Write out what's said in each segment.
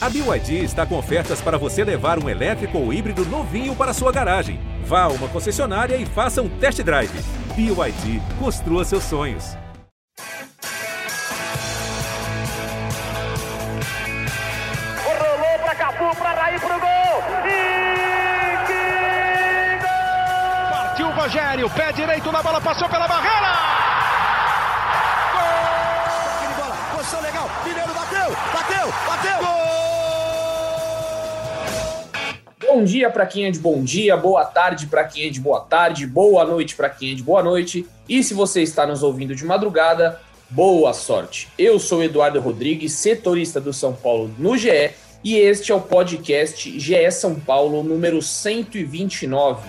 A BYD está com ofertas para você levar um elétrico ou híbrido novinho para sua garagem. Vá a uma concessionária e faça um test drive. BYD, construa seus sonhos. Rolou para Cafu, para Raí, para o gol! E que gol! Partiu o Rogério, pé direito na bola, passou pela barreira! Legal, Mineiro bateu, gol! Bom dia pra quem é de bom dia, boa tarde pra quem é de boa tarde, boa noite pra quem é de boa noite, e se você está nos ouvindo de madrugada, boa sorte. Eu sou Eduardo Rodrigues, setorista do São Paulo no GE, e este é o podcast GE São Paulo número 129.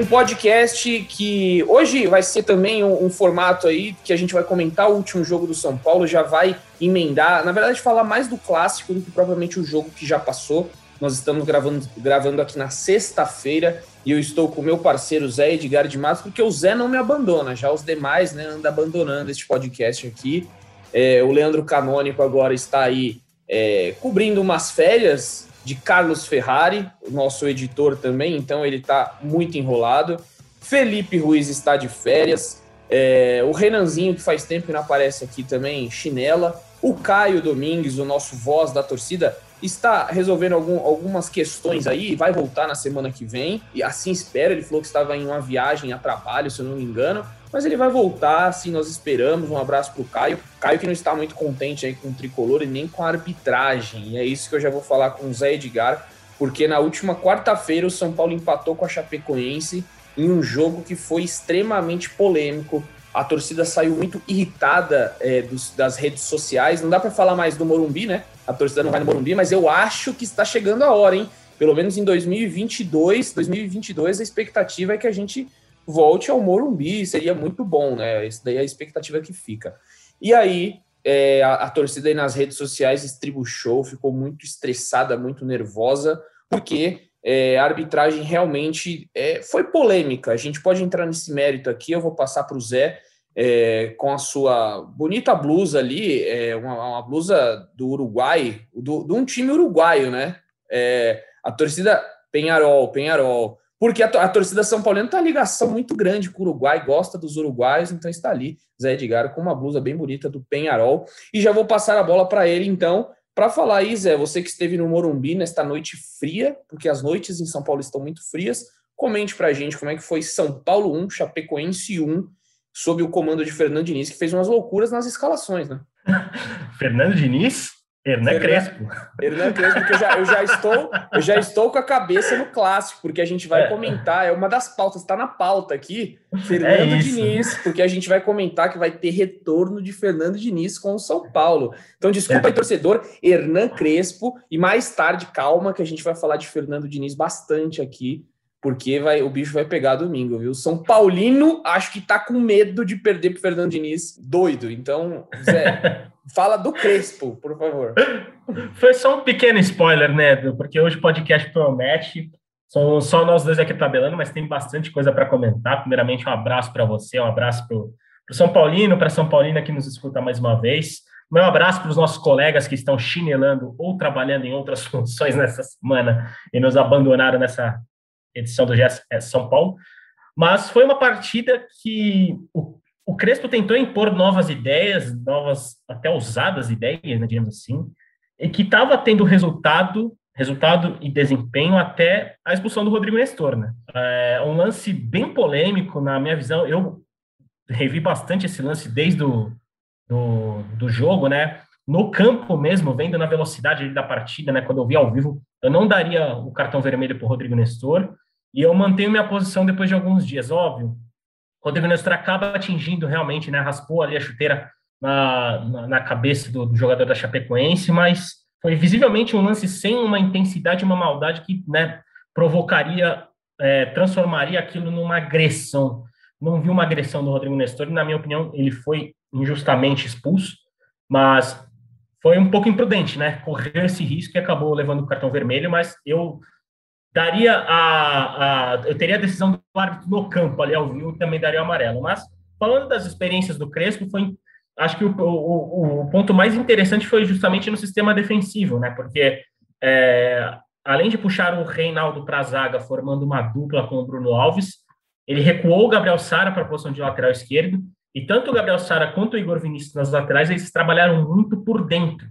Um podcast que hoje vai ser também um formato aí que a gente vai comentar o último jogo do São Paulo, já vai emendar, na verdade falar mais do clássico do que propriamente o jogo que já passou. Nós estamos gravando aqui na sexta-feira e eu estou com o meu parceiro Zé Edgar de Matos, porque o Zé não me abandona, já os demais, né, andam abandonando este podcast aqui. O Leandro Canônico agora está aí cobrindo umas férias de Carlos Ferrari, o nosso editor também, então ele está muito enrolado. Felipe Ruiz está de férias, o Renanzinho, que faz tempo que não aparece aqui também, chinela. O Caio Domingues, o nosso voz da torcida, está resolvendo algumas questões aí, vai voltar na semana que vem, e assim espera, ele falou que estava em uma viagem a trabalho, se eu não me engano, mas ele vai voltar, assim nós esperamos. Um abraço pro Caio. Caio que não está muito contente aí com o Tricolor e nem com a arbitragem, e é isso que eu já vou falar com o Zé Edgar, porque na última quarta-feira o São Paulo empatou com a Chapecoense em um jogo que foi extremamente polêmico. A torcida saiu muito irritada das redes sociais. Não dá para falar mais do Morumbi, né? A torcida não vai no Morumbi, mas eu acho que está chegando a hora, hein? Pelo menos em 2022 a expectativa é que a gente volte ao Morumbi. Seria muito bom, né? Isso daí é a expectativa que fica. E aí a torcida aí nas redes sociais estribuchou, ficou muito estressada, muito nervosa, porque a arbitragem realmente foi polêmica. A gente pode entrar nesse mérito aqui. Eu vou passar para o Zé com a sua bonita blusa ali, uma blusa do Uruguai, de um time uruguaio, né? A torcida Peñarol, porque a torcida São Paulina tem uma ligação muito grande com o Uruguai, gosta dos uruguaios, então está ali Zé Edgar com uma blusa bem bonita do Peñarol. E já vou passar a bola para ele, então, para falar aí, Zé, você que esteve no Morumbi nesta noite fria, porque as noites em São Paulo estão muito frias, comente para a gente como é que foi São Paulo 1, Chapecoense 1, sob o comando de Fernando Diniz, que fez umas loucuras nas escalações, né? Fernando Diniz? Hernan Crespo. Hernan Crespo, porque eu já estou com a cabeça no clássico, porque a gente vai comentar, é uma das pautas, está na pauta aqui, Fernando Diniz, porque a gente vai comentar que vai ter retorno de Fernando Diniz com o São Paulo. Então, desculpa aí, torcedor, Hernan Crespo, e mais tarde, calma, que a gente vai falar de Fernando Diniz bastante aqui, porque o bicho vai pegar domingo, viu? São Paulino, acho que tá com medo de perder pro Fernando Diniz, doido. Então, Zé... Fala do Crespo, por favor. Foi só um pequeno spoiler, né, Edu? Porque hoje o podcast promete. Só nós dois aqui tabelando, mas tem bastante coisa para comentar. Primeiramente, um abraço para você, um abraço para o São Paulino, para a São Paulina que nos escuta mais uma vez. Meu abraço para os nossos colegas que estão chinelando ou trabalhando em outras funções nessa semana e nos abandonaram nessa edição do GE São Paulo. Mas foi uma partida que... O Crespo tentou impor novas ideias, novas, até ousadas ideias, né, digamos assim, e que estava tendo resultado e desempenho até a expulsão do Rodrigo Nestor, né? Um lance bem polêmico, na minha visão. Eu revi bastante esse lance desde do jogo, né? No campo mesmo, vendo na velocidade da partida, né? Quando eu vi ao vivo, eu não daria o cartão vermelho para o Rodrigo Nestor, e eu mantenho minha posição depois de alguns dias, óbvio. Rodrigo Nestor acaba atingindo realmente, né, raspou ali a chuteira na cabeça do jogador da Chapecoense, mas foi visivelmente um lance sem uma intensidade, uma maldade que, né, provocaria, transformaria aquilo numa agressão. Não vi uma agressão do Rodrigo Nestor e, na minha opinião, ele foi injustamente expulso, mas foi um pouco imprudente, né, correr esse risco e acabou levando o cartão vermelho, mas eu teria a decisão do árbitro no campo ali ao vivo, também daria o amarelo. Mas falando das experiências do Crespo, foi acho que o ponto mais interessante foi justamente no sistema defensivo, né? Porque além de puxar o Reinaldo para a zaga, formando uma dupla com o Bruno Alves, ele recuou o Gabriel Sara para a posição de lateral esquerdo, e tanto o Gabriel Sara quanto o Igor Vinícius nas laterais, eles trabalharam muito por dentro.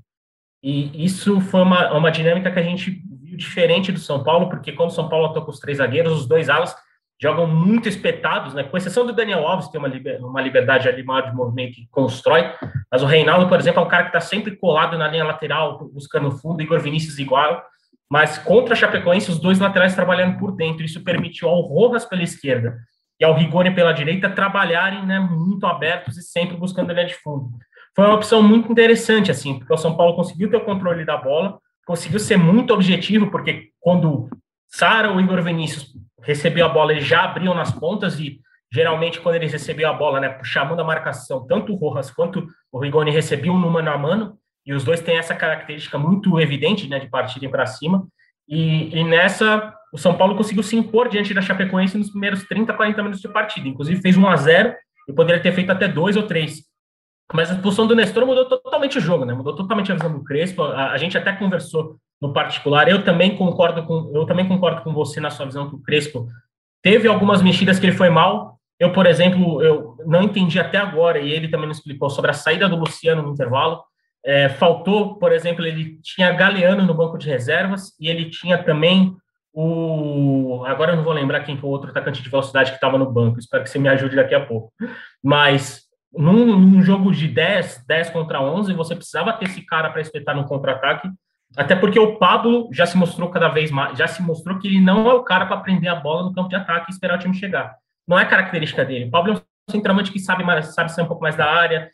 E isso foi uma dinâmica que a gente viu diferente do São Paulo, porque quando o São Paulo atua com os três zagueiros, os dois alas jogam muito espetados, né? Com exceção do Daniel Alves, que tem uma liberdade ali maior de movimento e constrói, mas o Reinaldo, por exemplo, é um cara que está sempre colado na linha lateral, buscando fundo, Igor Vinícius igual, mas contra a Chapecoense, os dois laterais trabalhando por dentro, isso permitiu ao Rojas pela esquerda e ao Rigoni pela direita trabalharem, né, muito abertos e sempre buscando a linha de fundo. Foi uma opção muito interessante, assim, porque o São Paulo conseguiu ter o controle da bola, conseguiu ser muito objetivo, porque quando Sara ou Igor Vinícius recebeu a bola, eles já abriam nas pontas, e geralmente quando eles recebiam a bola, né, chamando a marcação, tanto o Rojas quanto o Rigoni recebiam no mano a mano, e os dois têm essa característica muito evidente, né, de partirem para cima, e nessa o São Paulo conseguiu se impor diante da Chapecoense nos primeiros 30, 40 minutos de partida, inclusive fez 1-0, e poderia ter feito até 2 ou 3, mas a expulsão do Nestor mudou totalmente o jogo, né, mudou totalmente a visão do Crespo. A gente até conversou no particular, eu também concordo com você na sua visão que o Crespo teve algumas mexidas que ele foi mal. Eu, por exemplo, eu não entendi até agora, e ele também não explicou, sobre a saída do Luciano no intervalo. Faltou, por exemplo, ele tinha Galeano no banco de reservas, e ele tinha também agora eu não vou lembrar quem foi o outro atacante de velocidade que estava no banco, espero que você me ajude daqui a pouco. Mas num jogo de 10 contra 11, você precisava ter esse cara para espetar no contra-ataque, até porque o Pablo já se mostrou cada vez mais, já se mostrou que ele não é o cara para prender a bola no campo de ataque e esperar o time chegar. Não é característica dele. O Pablo é um centroavante que sabe ser um pouco mais da área,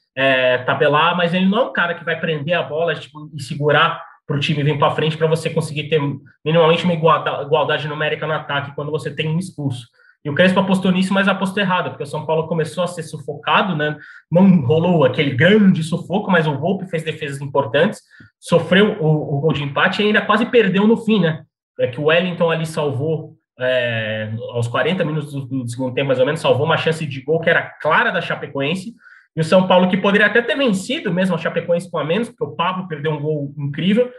tabelar, mas ele não é um cara que vai prender a bola, tipo, e segurar para o time vir para frente para você conseguir ter minimamente uma igualdade numérica no ataque quando você tem um expulso. E o Crespo apostou nisso, mas apostou errado, porque o São Paulo começou a ser sufocado, né? Não rolou aquele grande sufoco, mas o Volpi fez defesas importantes, sofreu o gol de empate e ainda quase perdeu no fim, né? É que o Wellington ali salvou, aos 40 minutos do segundo tempo, mais ou menos, salvou uma chance de gol que era clara da Chapecoense, e o São Paulo, que poderia até ter vencido mesmo a Chapecoense com a menos, porque o Pablo perdeu um gol incrível,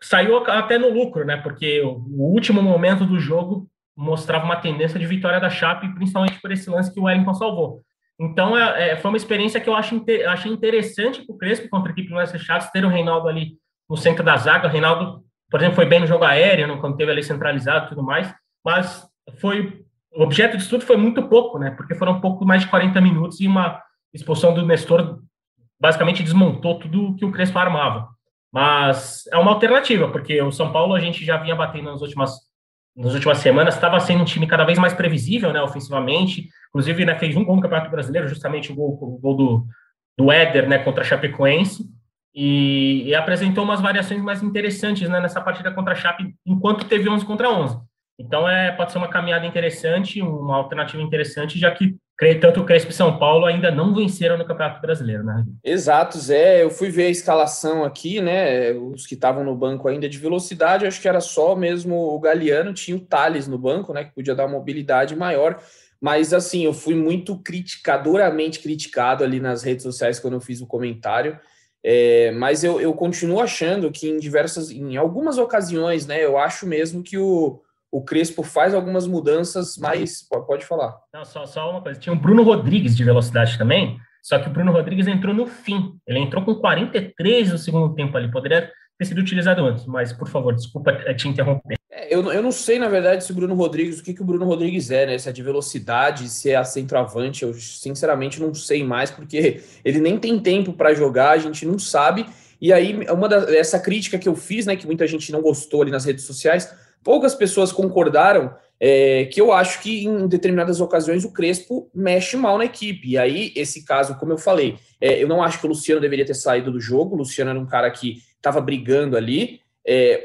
saiu até no lucro, né? Porque o último momento do jogo mostrava uma tendência de vitória da Chape, principalmente por esse lance que o Wellington salvou. Então, foi uma experiência que eu achei interessante para o Crespo contra a equipe do Leste Chaves, ter o Reinaldo ali no centro da zaga. O Reinaldo, por exemplo, foi bem no jogo aéreo, quando teve ali centralizado e tudo mais, mas o objeto de estudo foi muito pouco, né? Porque foram um pouco mais de 40 minutos e uma expulsão do Nestor basicamente desmontou tudo que o Crespo armava. Mas é uma alternativa, porque o São Paulo a gente já vinha batendo nas últimas semanas, estava sendo um time cada vez mais previsível, né, ofensivamente, inclusive, né, fez um gol no Campeonato Brasileiro, justamente o gol do Éder, né, contra a Chapecoense, e apresentou umas variações mais interessantes, né, nessa partida contra a Chape, enquanto teve 11 contra 11. Então, pode ser uma caminhada interessante, uma alternativa interessante, já que tanto o Crespo e São Paulo ainda não venceram no Campeonato Brasileiro, né? Exato, Zé. Eu fui ver a escalação aqui, né? Os que estavam no banco ainda de velocidade, acho que era só mesmo o Galeano, tinha o Thales no banco, né? Que podia dar uma mobilidade maior. Mas, assim, eu fui muito duramente criticado ali nas redes sociais quando eu fiz o comentário. Mas eu continuo achando que em algumas ocasiões, né? Eu acho mesmo que o Crespo faz algumas mudanças, mas pode falar. Não, só uma coisa. Tinha o Bruno Rodrigues de velocidade também, só que o Bruno Rodrigues entrou no fim. Ele entrou com 43 no segundo tempo ali. Poderia ter sido utilizado antes, mas, por favor, desculpa te interromper. Eu não sei, na verdade, se o Bruno Rodrigues, o que o Bruno Rodrigues é, né? Se é de velocidade, se é a centroavante, eu sinceramente não sei mais, porque ele nem tem tempo para jogar, a gente não sabe. E aí, essa crítica que eu fiz, né, que muita gente não gostou ali nas redes sociais, poucas pessoas concordaram, que eu acho que em determinadas ocasiões o Crespo mexe mal na equipe. E aí, esse caso, como eu falei, eu não acho que o Luciano deveria ter saído do jogo. O Luciano era um cara que estava brigando ali.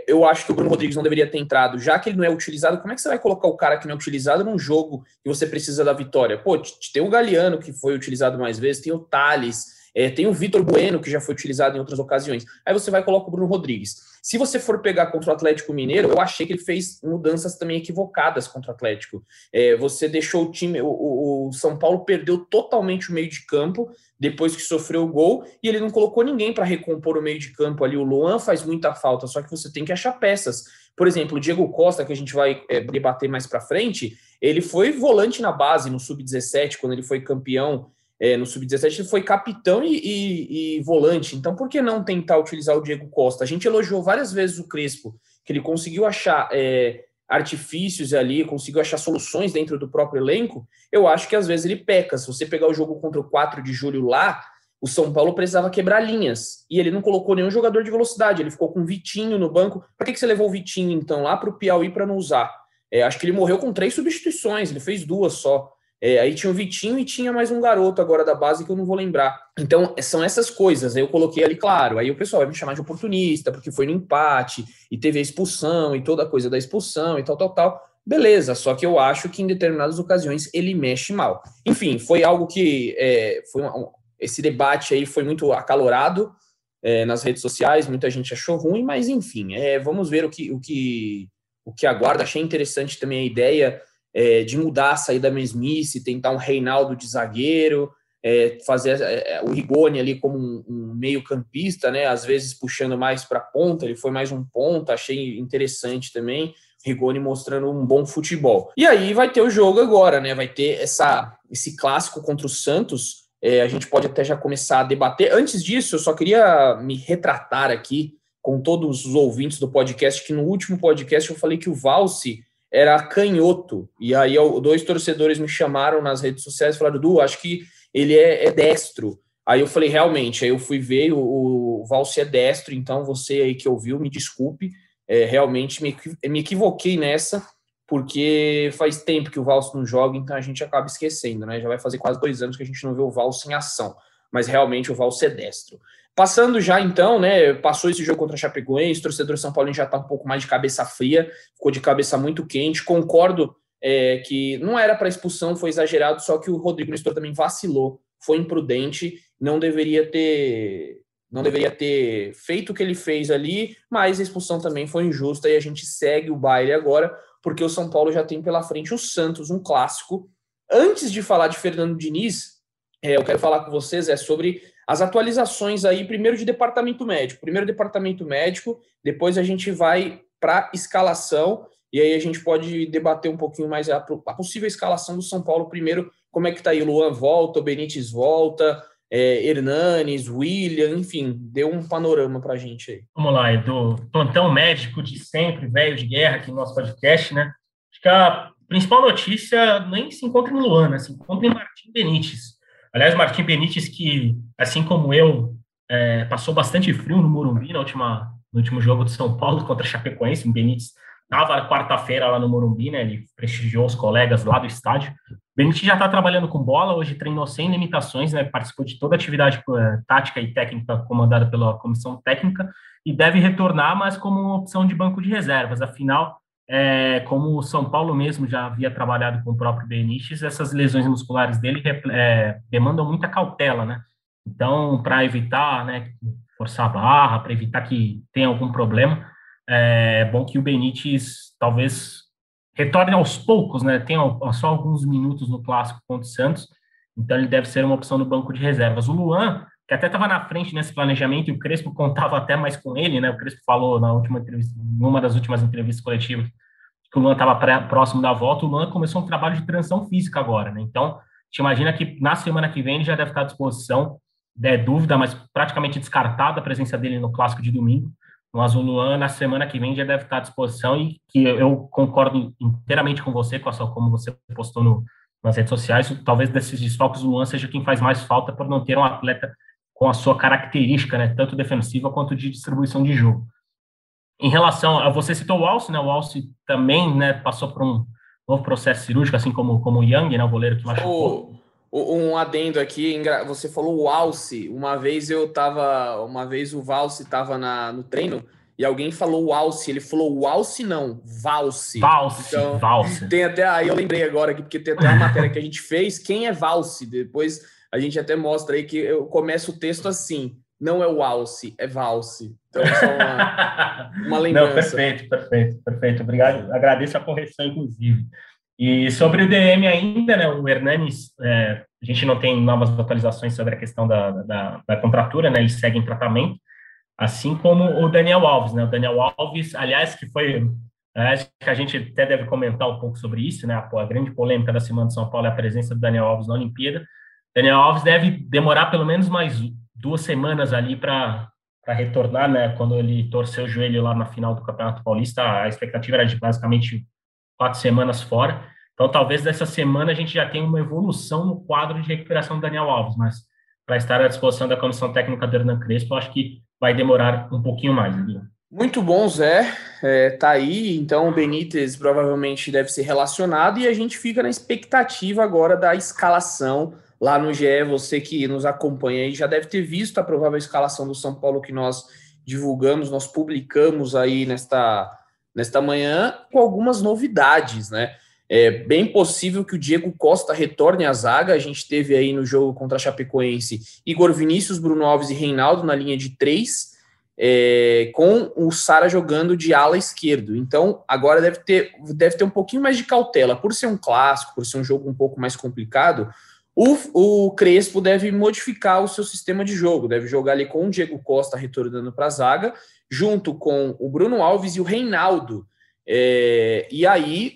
Eu acho que o Bruno Rodrigues não deveria ter entrado, já que ele não é utilizado. Como é que você vai colocar o cara que não é utilizado num jogo que você precisa da vitória? Pô, tem o Galeano, que foi utilizado mais vezes, tem o Thales. Tem o Vitor Bueno, que já foi utilizado em outras ocasiões. Aí você vai e coloca o Bruno Rodrigues. Se você for pegar contra o Atlético Mineiro, eu achei que ele fez mudanças também equivocadas contra o Atlético. Você deixou o time... O São Paulo perdeu totalmente o meio de campo depois que sofreu o gol, e ele não colocou ninguém para recompor o meio de campo ali. O Luan faz muita falta, só que você tem que achar peças. Por exemplo, o Diego Costa, que a gente vai debater mais para frente, ele foi volante na base, no Sub-17, quando ele foi campeão. No Sub-17 ele foi capitão e volante, então por que não tentar utilizar o Diego Costa? A gente elogiou várias vezes o Crespo, que ele conseguiu achar artifícios ali, conseguiu achar soluções dentro do próprio elenco. Eu acho que às vezes ele peca. Se você pegar o jogo contra o 4 de julho lá, o São Paulo precisava quebrar linhas, e ele não colocou nenhum jogador de velocidade, ele ficou com o Vitinho no banco. Para que você levou o Vitinho então lá para o Piauí para não usar? Acho que ele morreu com 3 substituições, ele fez 2 só. Aí tinha o Vitinho e tinha mais um garoto agora da base que eu não vou lembrar. Então, são essas coisas. Eu coloquei ali, claro. Aí o pessoal vai me chamar de oportunista, porque foi no empate, e teve a expulsão, e toda a coisa da expulsão, e tal. Beleza, só que eu acho que em determinadas ocasiões ele mexe mal. Enfim, foi algo que... esse debate aí foi muito acalorado nas redes sociais, muita gente achou ruim, mas enfim, vamos ver o que aguarda. Achei interessante também a ideia... de mudar, sair da mesmice, tentar um Reinaldo de zagueiro, fazer o Rigoni ali como um meio campista, né? Às vezes puxando mais para ponta, ele foi mais um ponta, achei interessante também, Rigoni mostrando um bom futebol. E aí vai ter o jogo agora, né? Vai ter esse clássico contra o Santos, a gente pode até já começar a debater. Antes disso, eu só queria me retratar aqui com todos os ouvintes do podcast, que no último podcast eu falei que o Walce era canhoto, e aí 2 torcedores me chamaram nas redes sociais e falaram: Du, acho que ele é destro. Aí eu falei, realmente, aí eu fui ver, o Walce é destro, então você aí que ouviu, me desculpe, realmente me equivoquei nessa, porque faz tempo que o Walce não joga, então a gente acaba esquecendo, né? Já vai fazer quase 2 anos que a gente não vê o Walce em ação, mas realmente o Walce é destro. Passando já então, né, passou esse jogo contra a Chapecoense, o torcedor São Paulo já está um pouco mais de cabeça fria, ficou de cabeça muito quente. Concordo que não era para expulsão, foi exagerado, só que o Rodrigo Nestor também vacilou, foi imprudente, não deveria ter feito o que ele fez ali, mas a expulsão também foi injusta, e a gente segue o baile agora, porque o São Paulo já tem pela frente o Santos, um clássico. Antes de falar de Fernando Diniz, eu quero falar com vocês sobre as atualizações aí, primeiro de departamento médico. Depois a gente vai para escalação, e aí a gente pode debater um pouquinho mais a possível escalação do São Paulo. Primeiro, como é que tá aí? Luan volta, o Benítez volta, Hernanes, William, enfim, deu um panorama pra gente aí. Vamos lá, Edu. Plantão médico de sempre, velho de guerra aqui no nosso podcast, né? Acho que a principal notícia nem se encontra em Luan, né? Se encontra em Martín Benítez. Aliás, Martín Benítez, que, assim como eu, passou bastante frio no Morumbi no último jogo de São Paulo contra a Chapecoense. O Benítez estava quarta-feira lá no Morumbi, né? Ele prestigiou os colegas lá do estádio. O Benítez já está trabalhando com bola, hoje treinou sem limitações, né? Participou de toda a atividade tática e técnica comandada pela comissão técnica, e deve retornar, mas como opção de banco de reservas. Afinal, como o São Paulo mesmo já havia trabalhado com o próprio Benítez, essas lesões musculares dele demandam muita cautela, né? Então, para evitar, né, forçar a barra, para evitar que tenha algum problema, é bom que o Benítez talvez retorne aos poucos, né? Tenha só alguns minutos no clássico contra o Santos, então ele deve ser uma opção no banco de reservas. O Luan, que até estava na frente nesse planejamento, e o Crespo contava até mais com ele, né? O Crespo falou numa das últimas entrevistas coletivas que o Luan estava próximo da volta. O Luan começou um trabalho de transição física agora, né? Então, te imagina que na semana que vem ele já deve estar à disposição, é dúvida, mas praticamente descartada a presença dele no clássico de domingo. Mas o Luan, na semana que vem, já deve estar à disposição, e que eu concordo inteiramente com você, como você postou nas redes sociais. Talvez desses desfalques, o Luan seja quem faz mais falta, por não ter um atleta com a sua característica, né, tanto defensiva quanto de distribuição de jogo. Em relação a... Você citou o Walce, né? O Walce também, né, passou por um novo processo cirúrgico, assim como o Yang, né, o goleiro que machucou. Um adendo aqui, você falou o Walce. Uma vez o Walce estava no treino, e alguém falou Walce, ele falou Walce não, Walce. Walce. Tem até, aí eu lembrei agora, porque tem até uma matéria que a gente fez, quem é Walce? Depois... a gente até mostra aí que eu começo o texto assim, não é o Walce, é Walce. Então, é só uma lembrança. Não, perfeito. Obrigado, agradeço a correção, inclusive. E sobre o DM ainda, né, o Hernanes, a gente não tem novas atualizações sobre a questão da contratura, né, ele segue em tratamento, assim como o Daniel Alves, né, o Daniel Alves, aliás, que foi, acho que a gente até deve comentar um pouco sobre isso, né, a grande polêmica da semana de São Paulo é a presença do Daniel Alves na Olimpíada. Daniel Alves deve demorar pelo menos mais 2 semanas ali para retornar, né, quando ele torceu o joelho lá na final do Campeonato Paulista, a expectativa era de basicamente 4 semanas fora, então talvez dessa semana a gente já tenha uma evolução no quadro de recuperação do Daniel Alves, mas para estar à disposição da comissão técnica do Hernan Crespo, eu acho que vai demorar um pouquinho mais. Né? Muito bom, Zé, tá aí, então o Benítez provavelmente deve ser relacionado e a gente fica na expectativa agora da escalação lá no GE, você que nos acompanha aí já deve ter visto a provável escalação do São Paulo que nós divulgamos, nós publicamos aí nesta manhã, com algumas novidades, né? É bem possível que o Diego Costa retorne à zaga, a gente teve aí no jogo contra a Chapecoense Igor Vinícius, Bruno Alves e Reinaldo na linha de 3, com o Sara jogando de ala esquerdo, então agora deve ter um pouquinho mais de cautela, por ser um clássico, por ser um jogo um pouco mais complicado, o Crespo deve modificar o seu sistema de jogo, deve jogar ali com o Diego Costa retornando para a zaga, junto com o Bruno Alves e o Reinaldo, e aí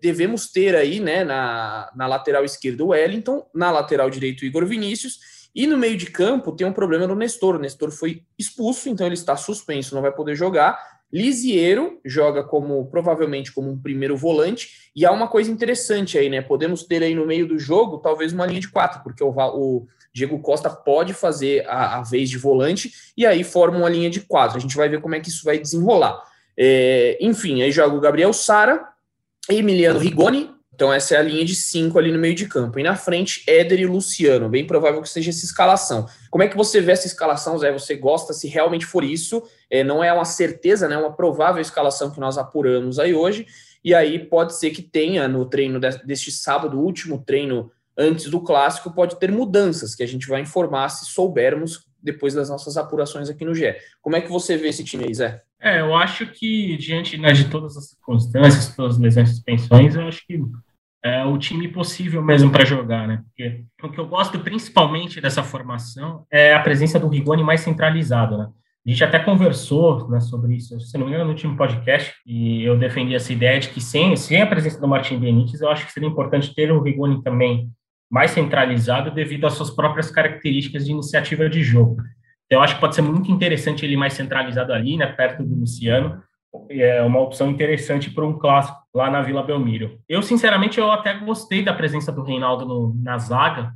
devemos ter aí, né, na lateral esquerda o Wellington, na lateral direita o Igor Vinícius, e no meio de campo tem um problema no Nestor, o Nestor foi expulso, então ele está suspenso, não vai poder jogar, Lisiero joga provavelmente como um primeiro volante, e há uma coisa interessante aí, né, podemos ter aí no meio do jogo, talvez uma linha de 4, porque o Diego Costa pode fazer a vez de volante e aí forma uma linha de 4. A gente vai ver como é que isso vai desenrolar. Enfim, aí joga o Gabriel Sara, Emiliano Rigoni, então essa é a linha de 5 ali no meio de campo. E na frente, Éder e Luciano, bem provável que seja essa escalação. Como é que você vê essa escalação, Zé? Você gosta, se realmente for isso? Não é uma certeza, né? Uma provável escalação que nós apuramos aí hoje. E aí pode ser que tenha no treino deste sábado, o último treino antes do clássico, pode ter mudanças, que a gente vai informar se soubermos depois das nossas apurações aqui no GE. Como é que você vê esse time aí, Zé? Eu acho que, diante, né, de todas as circunstâncias, todas as lesões e suspensões, eu acho que é o time possível mesmo para jogar, né? Porque o que eu gosto principalmente dessa formação é a presença do Rigoni mais centralizado, né? A gente até conversou, né, sobre isso, se não me engano, no último podcast, e eu defendi essa ideia de que sem a presença do Martín Benítez, eu acho que seria importante ter o Rigoni também mais centralizado devido às suas próprias características de iniciativa de jogo. Então, eu acho que pode ser muito interessante ele mais centralizado ali, né, perto do Luciano. É uma opção interessante para um clássico lá na Vila Belmiro. Eu, sinceramente, eu até gostei da presença do Reinaldo na zaga,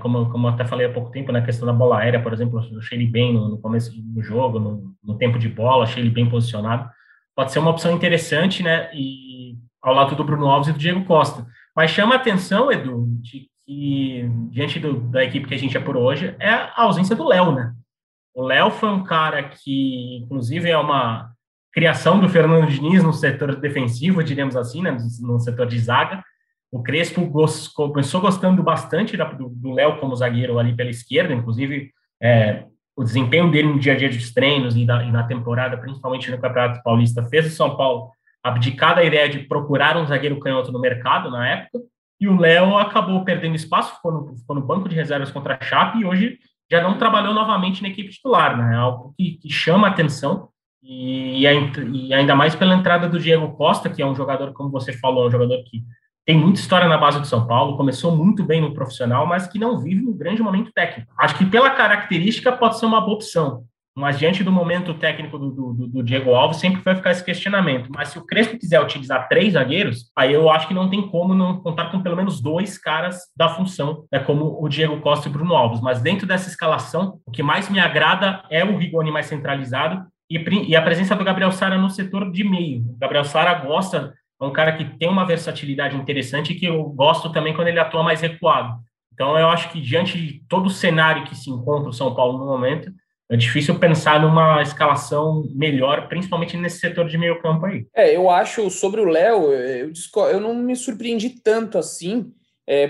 como eu até falei há pouco tempo, na questão da bola aérea, por exemplo, eu achei ele bem no começo do jogo, no tempo de bola, achei ele bem posicionado. Pode ser uma opção interessante, né, e ao lado do Bruno Alves e do Diego Costa. Mas chama a atenção, Edu, de que, diante da equipe que a gente apurou hoje, é a ausência do Léo, né? O Léo foi um cara que, inclusive, é uma criação do Fernando Diniz no setor defensivo, diremos assim, né? No setor de zaga. O Crespo começou gostando bastante do Léo como zagueiro ali pela esquerda, inclusive o desempenho dele no dia a dia dos treinos e na temporada, principalmente no Campeonato Paulista, fez o São Paulo abdicar da ideia de procurar um zagueiro canhoto no mercado, na época, e o Léo acabou perdendo espaço, ficou no banco de reservas contra a Chape, e hoje já não trabalhou novamente na equipe titular, né? É algo que chama a atenção, e ainda mais pela entrada do Diego Costa, que é um jogador, como você falou, um jogador que tem muita história na base do São Paulo, começou muito bem no profissional, mas que não vive um grande momento técnico. Acho que pela característica pode ser uma boa opção, mas diante do momento técnico do Diego Alves, sempre vai ficar esse questionamento. Mas se o Crespo quiser utilizar 3 zagueiros, aí eu acho que não tem como não contar com pelo menos 2 caras da função, né, como o Diego Costa e o Bruno Alves. Mas dentro dessa escalação, o que mais me agrada é o Rigoni mais centralizado e a presença do Gabriel Sara no setor de meio. O Gabriel Sara é um cara que tem uma versatilidade interessante e que eu gosto também quando ele atua mais recuado. Então eu acho que diante de todo o cenário que se encontra o São Paulo no momento, é difícil pensar numa escalação melhor, principalmente nesse setor de meio campo aí. Eu acho, sobre o Léo, eu não me surpreendi tanto assim,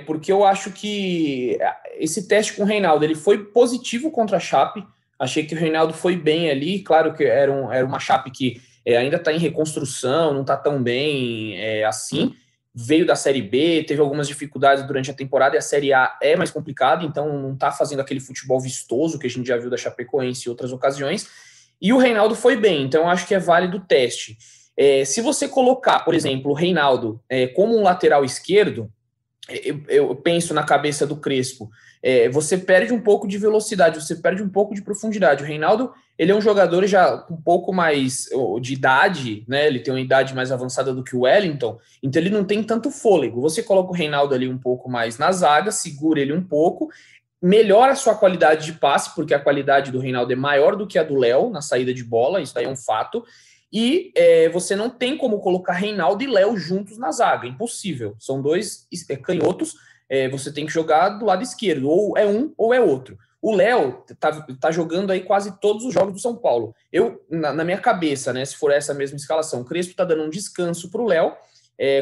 porque eu acho que esse teste com o Reinaldo, ele foi positivo contra a Chape. Achei que o Reinaldo foi bem ali, claro que era uma Chape que ainda está em reconstrução, não está tão bem assim, veio da Série B, teve algumas dificuldades durante a temporada, e a Série A é mais complicada, então não está fazendo aquele futebol vistoso que a gente já viu da Chapecoense em outras ocasiões, e o Reinaldo foi bem, então eu acho que é válido o teste. Se você colocar, por exemplo, o Reinaldo como um lateral esquerdo, eu penso na cabeça do Crespo, você perde um pouco de velocidade, você perde um pouco de profundidade. O Reinaldo, ele é um jogador já um pouco mais de idade, né? Ele tem uma idade mais avançada do que o Wellington, então ele não tem tanto fôlego. Você coloca o Reinaldo ali um pouco mais na zaga, segura ele um pouco, melhora a sua qualidade de passe, porque a qualidade do Reinaldo é maior do que a do Léo na saída de bola, isso daí é um fato. E você não tem como colocar Reinaldo e Léo juntos na zaga, impossível. São dois canhotos, você tem que jogar do lado esquerdo, ou é um ou é outro. O Léo tá jogando aí quase todos os jogos do São Paulo. Eu, na minha cabeça, né, se for essa mesma escalação, o Crespo tá dando um descanso para o Léo,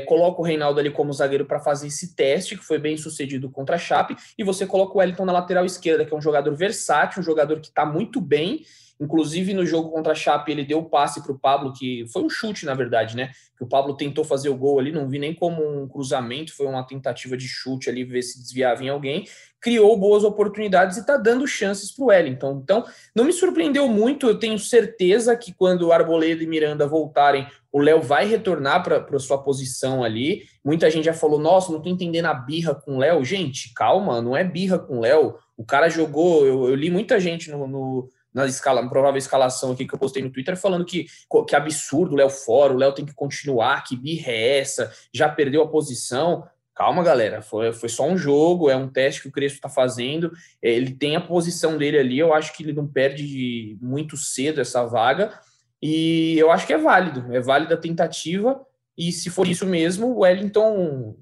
coloca o Reinaldo ali como zagueiro para fazer esse teste, que foi bem sucedido contra a Chape, e você coloca o Wellington na lateral esquerda, que é um jogador versátil, um jogador que está muito bem. Inclusive, no jogo contra a Chape, ele deu o passe para o Pablo, que foi um chute, na verdade, né? Que o Pablo tentou fazer o gol ali, não vi nem como um cruzamento, foi uma tentativa de chute ali, ver se desviava em alguém. Criou boas oportunidades e está dando chances para o Wellington. Então, não me surpreendeu muito, eu tenho certeza que quando Arboleda e Miranda voltarem, o Léo vai retornar para sua posição ali. Muita gente já falou, nossa, não estou entendendo a birra com o Léo. Gente, calma, não é birra com o Léo. O cara jogou, eu li muita gente na provável escalação aqui que eu postei no Twitter, falando que absurdo, o Léo fora, o Léo tem que continuar, que birra é essa, já perdeu a posição. Calma, galera, foi só um jogo, é um teste que o Crespo está fazendo, ele tem a posição dele ali, eu acho que ele não perde muito cedo essa vaga, e eu acho que é válida a tentativa, e se for isso mesmo, o Wellington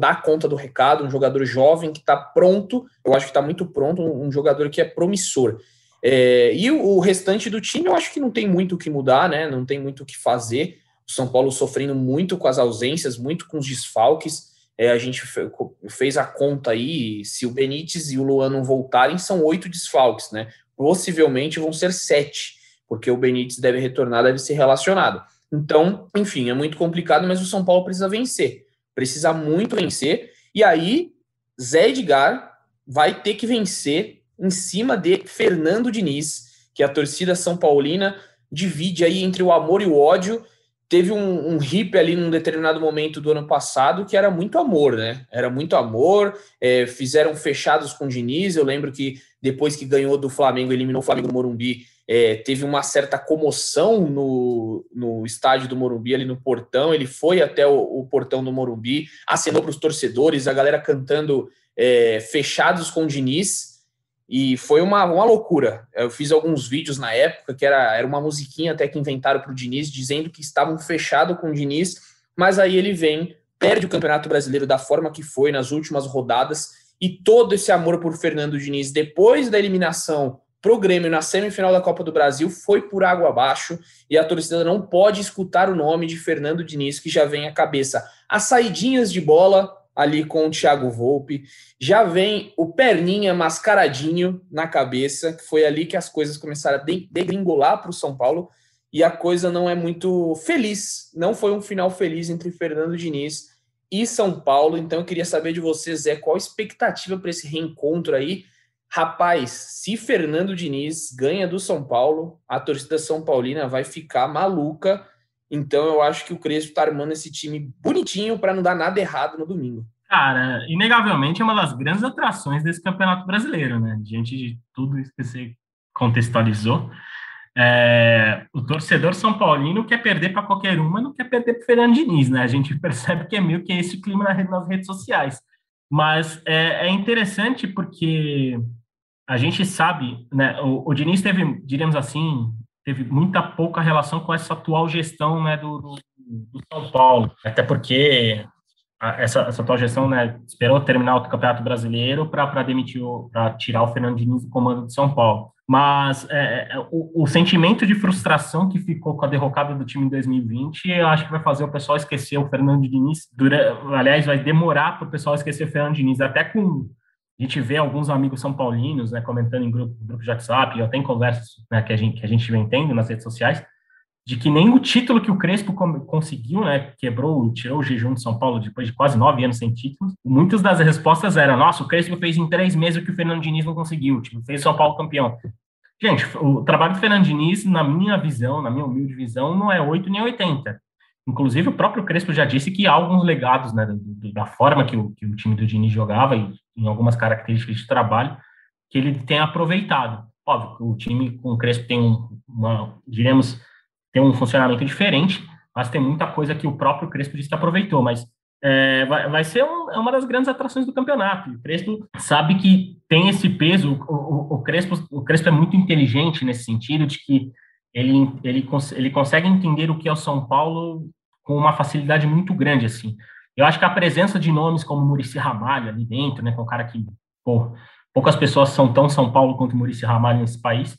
dá conta do recado, um jogador jovem que está pronto, eu acho que está muito pronto, um jogador que é promissor. E o restante do time eu acho que não tem muito o que mudar, né? Não tem muito o que fazer. O São Paulo sofrendo muito com as ausências, muito com os desfalques. A gente fez a conta aí, se o Benítez e o Luan não voltarem, são 8 desfalques, né? Possivelmente vão ser 7, porque o Benítez deve retornar, deve ser relacionado. Então, enfim, é muito complicado, mas o São Paulo precisa vencer. Precisa muito vencer. E aí, Zé Edgar vai ter que vencer em cima de Fernando Diniz, que a torcida São Paulina divide aí entre o amor e o ódio. Teve um hipe ali num determinado momento do ano passado que era muito amor, né? Era muito amor, fizeram fechados com o Diniz. Eu lembro que depois que ganhou do Flamengo, eliminou o Flamengo do Morumbi, teve uma certa comoção no estádio do Morumbi, ali no portão. Ele foi até o portão do Morumbi, acenou para os torcedores, a galera cantando fechados com o Diniz. E foi uma loucura. Eu fiz alguns vídeos na época, que era uma musiquinha até que inventaram para o Diniz, dizendo que estavam fechados com o Diniz, mas aí ele vem, perde o Campeonato Brasileiro da forma que foi nas últimas rodadas, e todo esse amor por Fernando Diniz, depois da eliminação pro Grêmio na semifinal da Copa do Brasil, foi por água abaixo, e a torcida não pode escutar o nome de Fernando Diniz, que já vem à cabeça as saidinhas de bola ali com o Thiago Volpe, já vem o Perninha mascaradinho na cabeça, que foi ali que as coisas começaram a degringolar para o São Paulo, e a coisa não é muito feliz, não foi um final feliz entre Fernando Diniz e São Paulo. Então eu queria saber de você, Zé, qual a expectativa para esse reencontro aí? Rapaz, se Fernando Diniz ganha do São Paulo, a torcida São Paulina vai ficar maluca. Então, eu acho que o Crespo tá armando esse time bonitinho para não dar nada errado no domingo. Cara, inegavelmente é uma das grandes atrações desse Campeonato Brasileiro, né? Diante de tudo isso que você contextualizou. O torcedor São Paulino quer perder para qualquer um, mas não quer perder para o Fernando Diniz, né? A gente percebe que é meio que esse o clima nas redes sociais. Mas é interessante porque a gente sabe, né? O Diniz teve, diremos assim, teve muita pouca relação com essa atual gestão, né, do São Paulo, até porque essa atual gestão, né, esperou terminar o Campeonato Brasileiro para tirar o Fernando Diniz do comando de São Paulo. Mas o sentimento de frustração que ficou com a derrocada do time em 2020, eu acho que vai fazer o pessoal esquecer o Fernando Diniz. Aliás, vai demorar para o pessoal esquecer o Fernando Diniz. Até com a gente vê alguns amigos são paulinos, né, comentando em grupo de WhatsApp, e até em conversas, né, que a gente vem tendo nas redes sociais, de que nem o título que o Crespo conseguiu, né, quebrou, tirou o jejum de São Paulo depois de quase 9 anos sem títulos, muitas das respostas eram: nossa, o Crespo fez em 3 meses o que o Fernando Diniz não conseguiu, tipo, fez o São Paulo campeão. Gente, o trabalho do Fernando Diniz, na minha visão, na minha humilde visão, não é 8 nem 80. Inclusive, o próprio Crespo já disse que há alguns legados, né, da forma que o time do Diniz jogava e em algumas características de trabalho que ele tem aproveitado. Óbvio que o time com o Crespo tem um funcionamento diferente, mas tem muita coisa que o próprio Crespo disse que aproveitou, mas vai ser uma das grandes atrações do campeonato. O Crespo sabe que tem esse peso. O Crespo é muito inteligente nesse sentido, de que ele consegue entender o que é o São Paulo com uma facilidade muito grande, assim. Eu acho que a presença de nomes como Muricy Ramalho ali dentro, né, com um cara que, pô, poucas pessoas são tão São Paulo quanto Muricy Ramalho nesse país,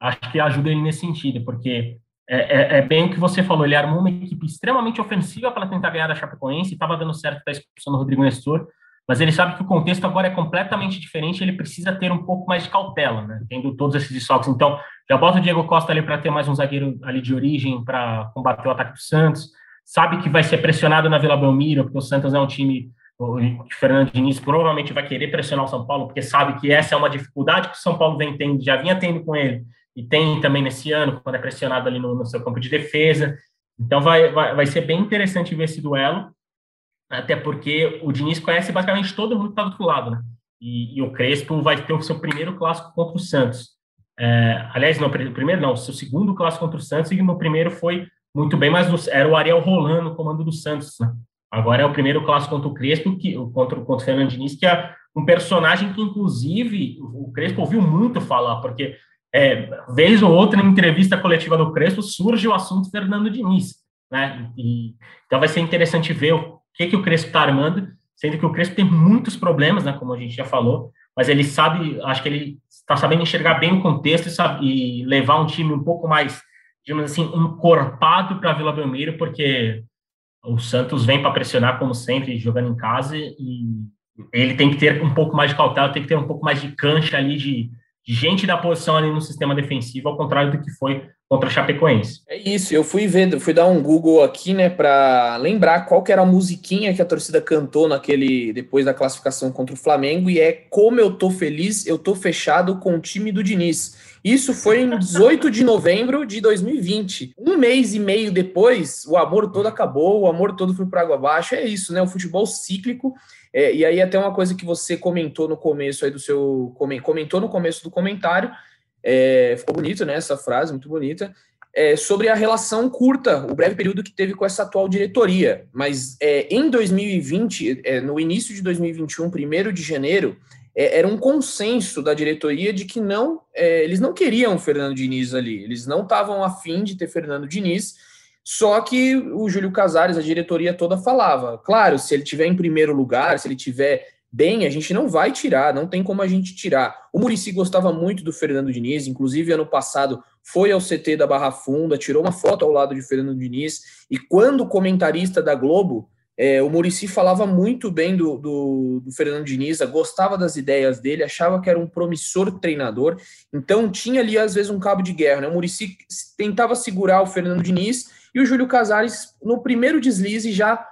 acho que ajuda ele nesse sentido, porque é bem o que você falou, ele armou uma equipe extremamente ofensiva para tentar ganhar a Chapecoense, estava dando certo para a expulsão do Rodrigo Nestor, mas ele sabe que o contexto agora é completamente diferente, ele precisa ter um pouco mais de cautela, né, tendo todos esses desfalques. Então, já bota o Diego Costa ali para ter mais um zagueiro ali de origem para combater o ataque do Santos, sabe que vai ser pressionado na Vila Belmiro, porque o Santos é um time, o Fernando Diniz provavelmente vai querer pressionar o São Paulo, porque sabe que essa é uma dificuldade que o São Paulo já vinha tendo com ele, e tem também nesse ano, quando é pressionado ali no seu campo de defesa. Então vai ser bem interessante ver esse duelo, até porque o Diniz conhece basicamente todo mundo que está do outro lado, né? E o Crespo vai ter o seu primeiro clássico contra o Santos. O seu segundo clássico contra o Santos, e o meu primeiro foi muito bem, mas era o Ariel Roland no comando do Santos, né? Agora é o primeiro clássico contra o Crespo, contra o Fernando Diniz, que é um personagem que, inclusive, o Crespo ouviu muito falar, porque vez ou outra, em entrevista coletiva do Crespo, surge o assunto Fernando Diniz, né? Então vai ser interessante ver o que o Crespo está armando, sendo que o Crespo tem muitos problemas, né, como a gente já falou, mas ele sabe, acho que ele está sabendo enxergar bem o contexto e levar um time um pouco mais, digamos assim, encorpado para Vila Belmiro, porque o Santos vem para pressionar, como sempre, jogando em casa, e ele tem que ter um pouco mais de cautela, tem que ter um pouco mais de cancha ali de gente da posição ali no sistema defensivo, ao contrário do que foi contra a Chapecoense. É isso, eu fui dar um Google aqui, né, para lembrar qual que era a musiquinha que a torcida cantou depois da classificação contra o Flamengo, e é "Como eu tô feliz, eu tô fechado com o time do Diniz". Isso foi em 18 de novembro de 2020. Um mês e meio depois, o amor todo acabou, o amor todo foi para água abaixo. É isso, né? O futebol cíclico. E aí até uma coisa que você comentou no começo aí do seu... Comentou no começo do comentário. Ficou bonito, né? Essa frase, muito bonita. Sobre a relação curta, o breve período que teve com essa atual diretoria. Mas em 2020, no início de 2021, 1º de janeiro... Era um consenso da diretoria de que eles não queriam o Fernando Diniz ali, eles não estavam afim de ter Fernando Diniz, só que o Júlio Casares, a diretoria toda falava: claro, se ele tiver em primeiro lugar, se ele tiver bem, a gente não vai tirar, não tem como a gente tirar. O Muricy gostava muito do Fernando Diniz, inclusive ano passado foi ao CT da Barra Funda, tirou uma foto ao lado de Fernando Diniz, e quando comentarista da Globo, o Muricy falava muito bem do Fernando Diniz, gostava das ideias dele, achava que era um promissor treinador, então tinha ali às vezes um cabo de guerra, né? O Muricy tentava segurar o Fernando Diniz, e o Júlio Casares, no primeiro deslize, já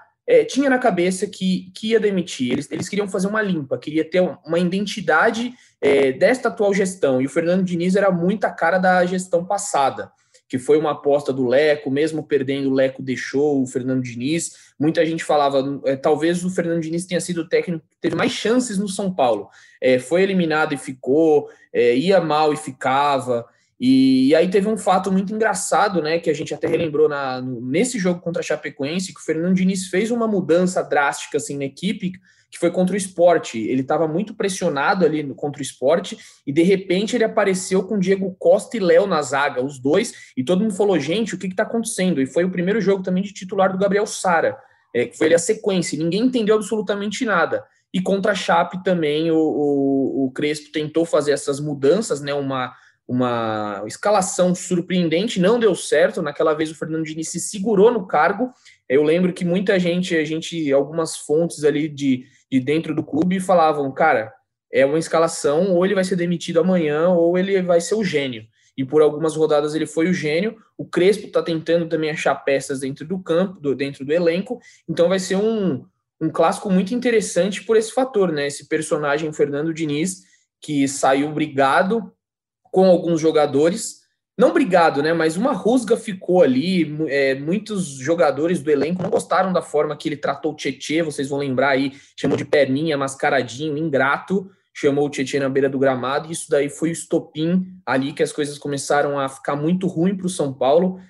tinha na cabeça que ia demitir. Eles queriam fazer uma limpa, queria ter uma identidade desta atual gestão, e o Fernando Diniz era muito a cara da gestão passada, que foi uma aposta do Leco, mesmo perdendo, o Leco deixou o Fernando Diniz. Muita gente falava, talvez o Fernando Diniz tenha sido o técnico que teve mais chances no São Paulo. Foi eliminado e ficou, ia mal e ficava. E aí teve um fato muito engraçado, né, que a gente até relembrou nesse jogo contra a Chapecoense, que o Fernando Diniz fez uma mudança drástica assim, na equipe, que foi contra o Sport. Ele estava muito pressionado ali contra o Sport, e de repente ele apareceu com Diego Costa e Léo na zaga, os dois, e todo mundo falou: gente, o que está acontecendo? E foi o primeiro jogo também de titular do Gabriel Sara, que foi ali a sequência, ninguém entendeu absolutamente nada. E contra a Chape também o Crespo tentou fazer essas mudanças, né, uma uma escalação surpreendente, não deu certo. Naquela vez o Fernando Diniz se segurou no cargo. Eu lembro que muita gente, algumas fontes ali de dentro do clube falavam, cara, é uma escalação, ou ele vai ser demitido amanhã, ou ele vai ser o gênio. E por algumas rodadas ele foi o gênio. O Crespo está tentando também achar peças dentro do campo, dentro do elenco. Então vai ser um clássico muito interessante por esse fator, né? Esse personagem Fernando Diniz, que saiu brigado com alguns jogadores. Não brigado, né? Mas uma rusga ficou ali. Muitos jogadores do elenco não gostaram da forma que ele tratou o Tietê. Vocês vão lembrar aí, chamou de perninha, mascaradinho, ingrato. Chamou o Tietê na beira do gramado, e isso daí foi o estopim ali que as coisas começaram a ficar muito ruim para o São Paulo.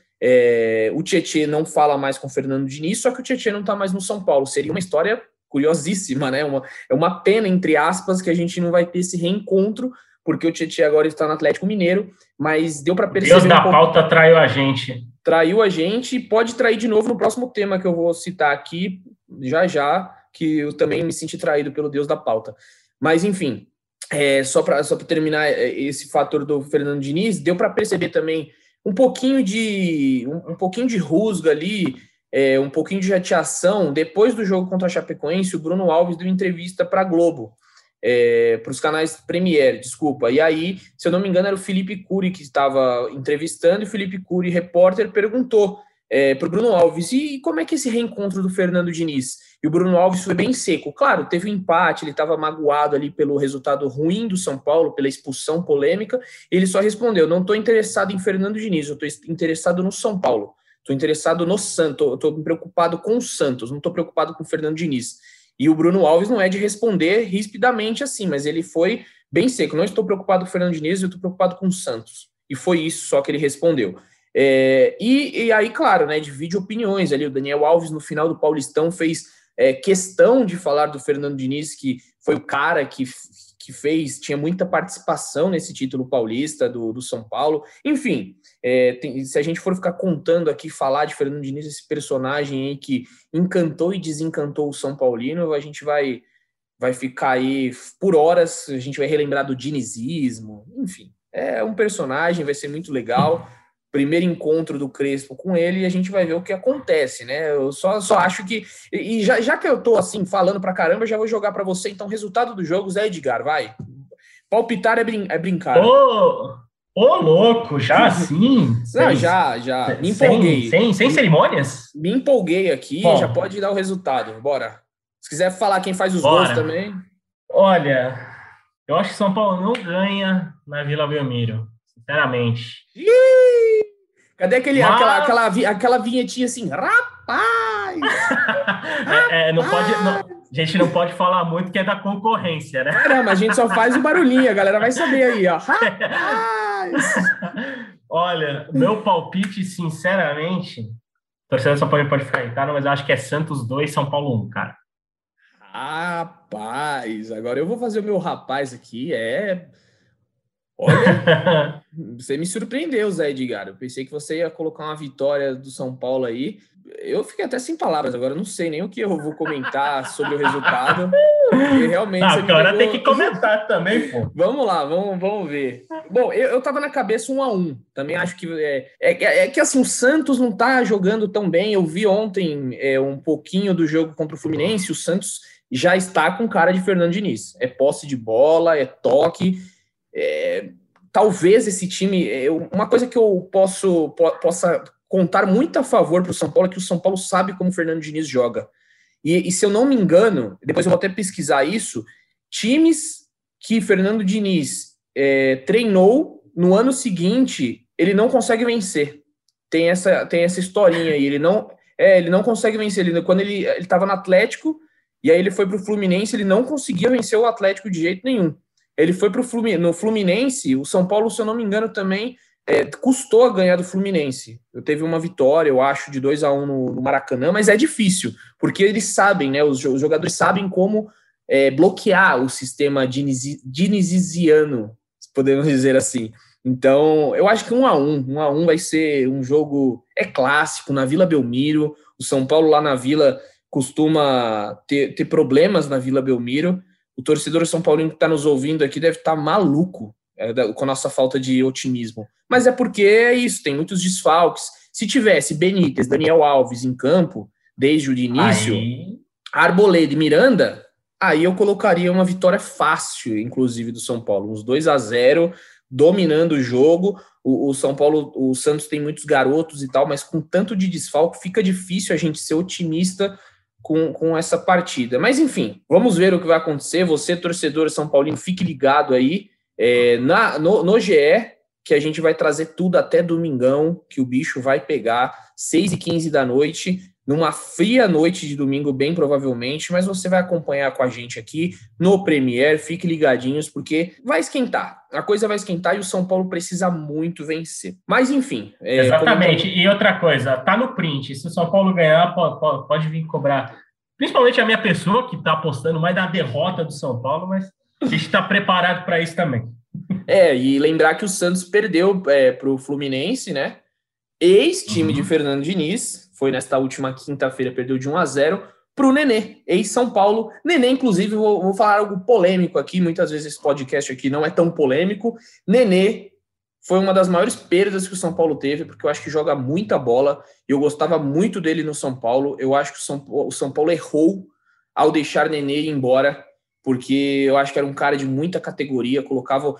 O Tietê não fala mais com o Fernando Diniz, só que o Tietê não está mais no São Paulo. Seria uma história curiosíssima, né? É uma pena, entre aspas, que a gente não vai ter esse reencontro, porque o Tietê agora está no Atlético Mineiro, mas deu para perceber... Deus da pauta traiu a gente. Traiu a gente e pode trair de novo no próximo tema que eu vou citar aqui, já, que eu também me senti traído pelo Deus da pauta. Mas, enfim, só para terminar esse fator do Fernando Diniz, deu para perceber também um pouquinho de rusga ali, um pouquinho de chateação. Depois do jogo contra a Chapecoense, o Bruno Alves deu entrevista para a Globo, para os canais Premier, desculpa. E aí, se eu não me engano, era o Felipe Cury que estava entrevistando, e o Felipe Cury, repórter, perguntou para o Bruno Alves, e como é que esse reencontro do Fernando Diniz? E o Bruno Alves foi bem seco. Claro, teve um empate, ele estava magoado ali pelo resultado ruim do São Paulo, pela expulsão polêmica. Ele só respondeu, não estou interessado em Fernando Diniz, eu estou interessado no São Paulo. Estou interessado no Santos, estou preocupado com o Santos, não estou preocupado com o Fernando Diniz. E o Bruno Alves não é de responder rispidamente assim, mas ele foi bem seco. Não estou preocupado com o Fernando Diniz, eu estou preocupado com o Santos. E foi isso só que ele respondeu. E aí, claro, né, divide opiniões ali. O Daniel Alves, no final do Paulistão, fez questão de falar do Fernando Diniz, que foi o cara que fez, tinha muita participação nesse título paulista do São Paulo. Enfim, se a gente for ficar contando aqui, falar de Fernando Diniz, esse personagem aí que encantou e desencantou o São Paulino, a gente vai ficar aí por horas, a gente vai relembrar do dinizismo. Enfim, é um personagem, vai ser muito legal. Primeiro encontro do Crespo com ele, e a gente vai ver o que acontece, né? Eu só acho que... E já que eu tô, assim, falando pra caramba, já vou jogar pra você. Então, resultado do jogo, Zé Edgar, vai. Palpitar é brincar. Ô, louco, já assim? Não, já. Me empolguei. Sem cerimônias? Me empolguei aqui, bom. Já pode dar o resultado. Bora. Se quiser falar quem faz os gols também. Olha, eu acho que São Paulo não ganha na Vila Belmiro, sinceramente. Cadê aquela vinhetinha assim? Rapaz! A gente não pode falar muito que é da concorrência, né? Caramba, a gente só faz o barulhinho, a galera vai saber aí, ó. Rapaz! Olha, meu palpite, sinceramente, o torcedor só pode ficar irritado, mas eu acho que é Santos 2, São Paulo 1, cara. Rapaz! Agora eu vou fazer o meu rapaz aqui, Olha, você me surpreendeu, Zé Edgar. Eu pensei que você ia colocar uma vitória do São Paulo aí. Eu fiquei até sem palavras. Agora eu não sei nem o que eu vou comentar sobre o resultado. Realmente, agora tem que comentar também, pô. Vamos lá, vamos ver. Bom, eu tava na cabeça 1-1. Também acho que... que assim, o Santos não tá jogando tão bem. Eu vi ontem um pouquinho do jogo contra o Fluminense. O Santos já está com cara de Fernando Diniz. É posse de bola, é toque... talvez esse time... uma coisa que eu possa contar muito a favor para o São Paulo é que o São Paulo sabe como o Fernando Diniz joga. E se eu não me engano, depois eu vou até pesquisar isso, times que Fernando Diniz treinou, no ano seguinte, ele não consegue vencer. Tem essa historinha aí. Ele não consegue vencer. Quando ele estava no Atlético, e aí ele foi para o Fluminense, ele não conseguia vencer o Atlético de jeito nenhum. Ele foi no Fluminense, o São Paulo, se eu não me engano, também custou a ganhar do Fluminense. Teve uma vitória, eu acho, de 2-1 no Maracanã, mas é difícil, porque eles sabem, né? Os jogadores sabem como bloquear o sistema diniziano, podemos dizer assim. Então, eu acho que 1-1 vai ser um jogo clássico, na Vila Belmiro. O São Paulo lá na Vila costuma ter problemas na Vila Belmiro. O torcedor São Paulino que está nos ouvindo aqui deve estar maluco. com a nossa falta de otimismo. Mas é porque é isso, tem muitos desfalques. Se tivesse Benítez, Daniel Alves em campo, desde o início, aí... Arboleda e Miranda, aí eu colocaria uma vitória fácil, inclusive, do São Paulo. Uns 2-0, dominando o jogo. O São Paulo, o Santos tem muitos garotos e tal, mas com tanto de desfalque, fica difícil a gente ser otimista com essa partida. Mas, enfim, vamos ver o que vai acontecer. Você, torcedor São Paulino, fique ligado aí no GE, que a gente vai trazer tudo até domingão, que o bicho vai pegar 6h15 da noite, numa fria noite de domingo, bem provavelmente, mas você vai acompanhar com a gente aqui no Premier, fique ligadinhos, porque vai esquentar, a coisa vai esquentar e o São Paulo precisa muito vencer. Mas enfim... Exatamente, e outra coisa, tá no print, se o São Paulo ganhar, pode vir cobrar, principalmente a minha pessoa, que tá apostando mais na derrota do São Paulo, mas a gente tá preparado para isso também. E lembrar que o Santos perdeu para o Fluminense, né? Ex-time de Fernando Diniz, foi nesta última quinta-feira, perdeu de 1-0 para o Nenê, ex-São Paulo. Nenê, inclusive, vou falar algo polêmico aqui, muitas vezes esse podcast aqui não é tão polêmico. Nenê foi uma das maiores perdas que o São Paulo teve, porque eu acho que joga muita bola, eu gostava muito dele no São Paulo, eu acho que o São Paulo errou ao deixar Nenê ir embora, porque eu acho que era um cara de muita categoria, colocava...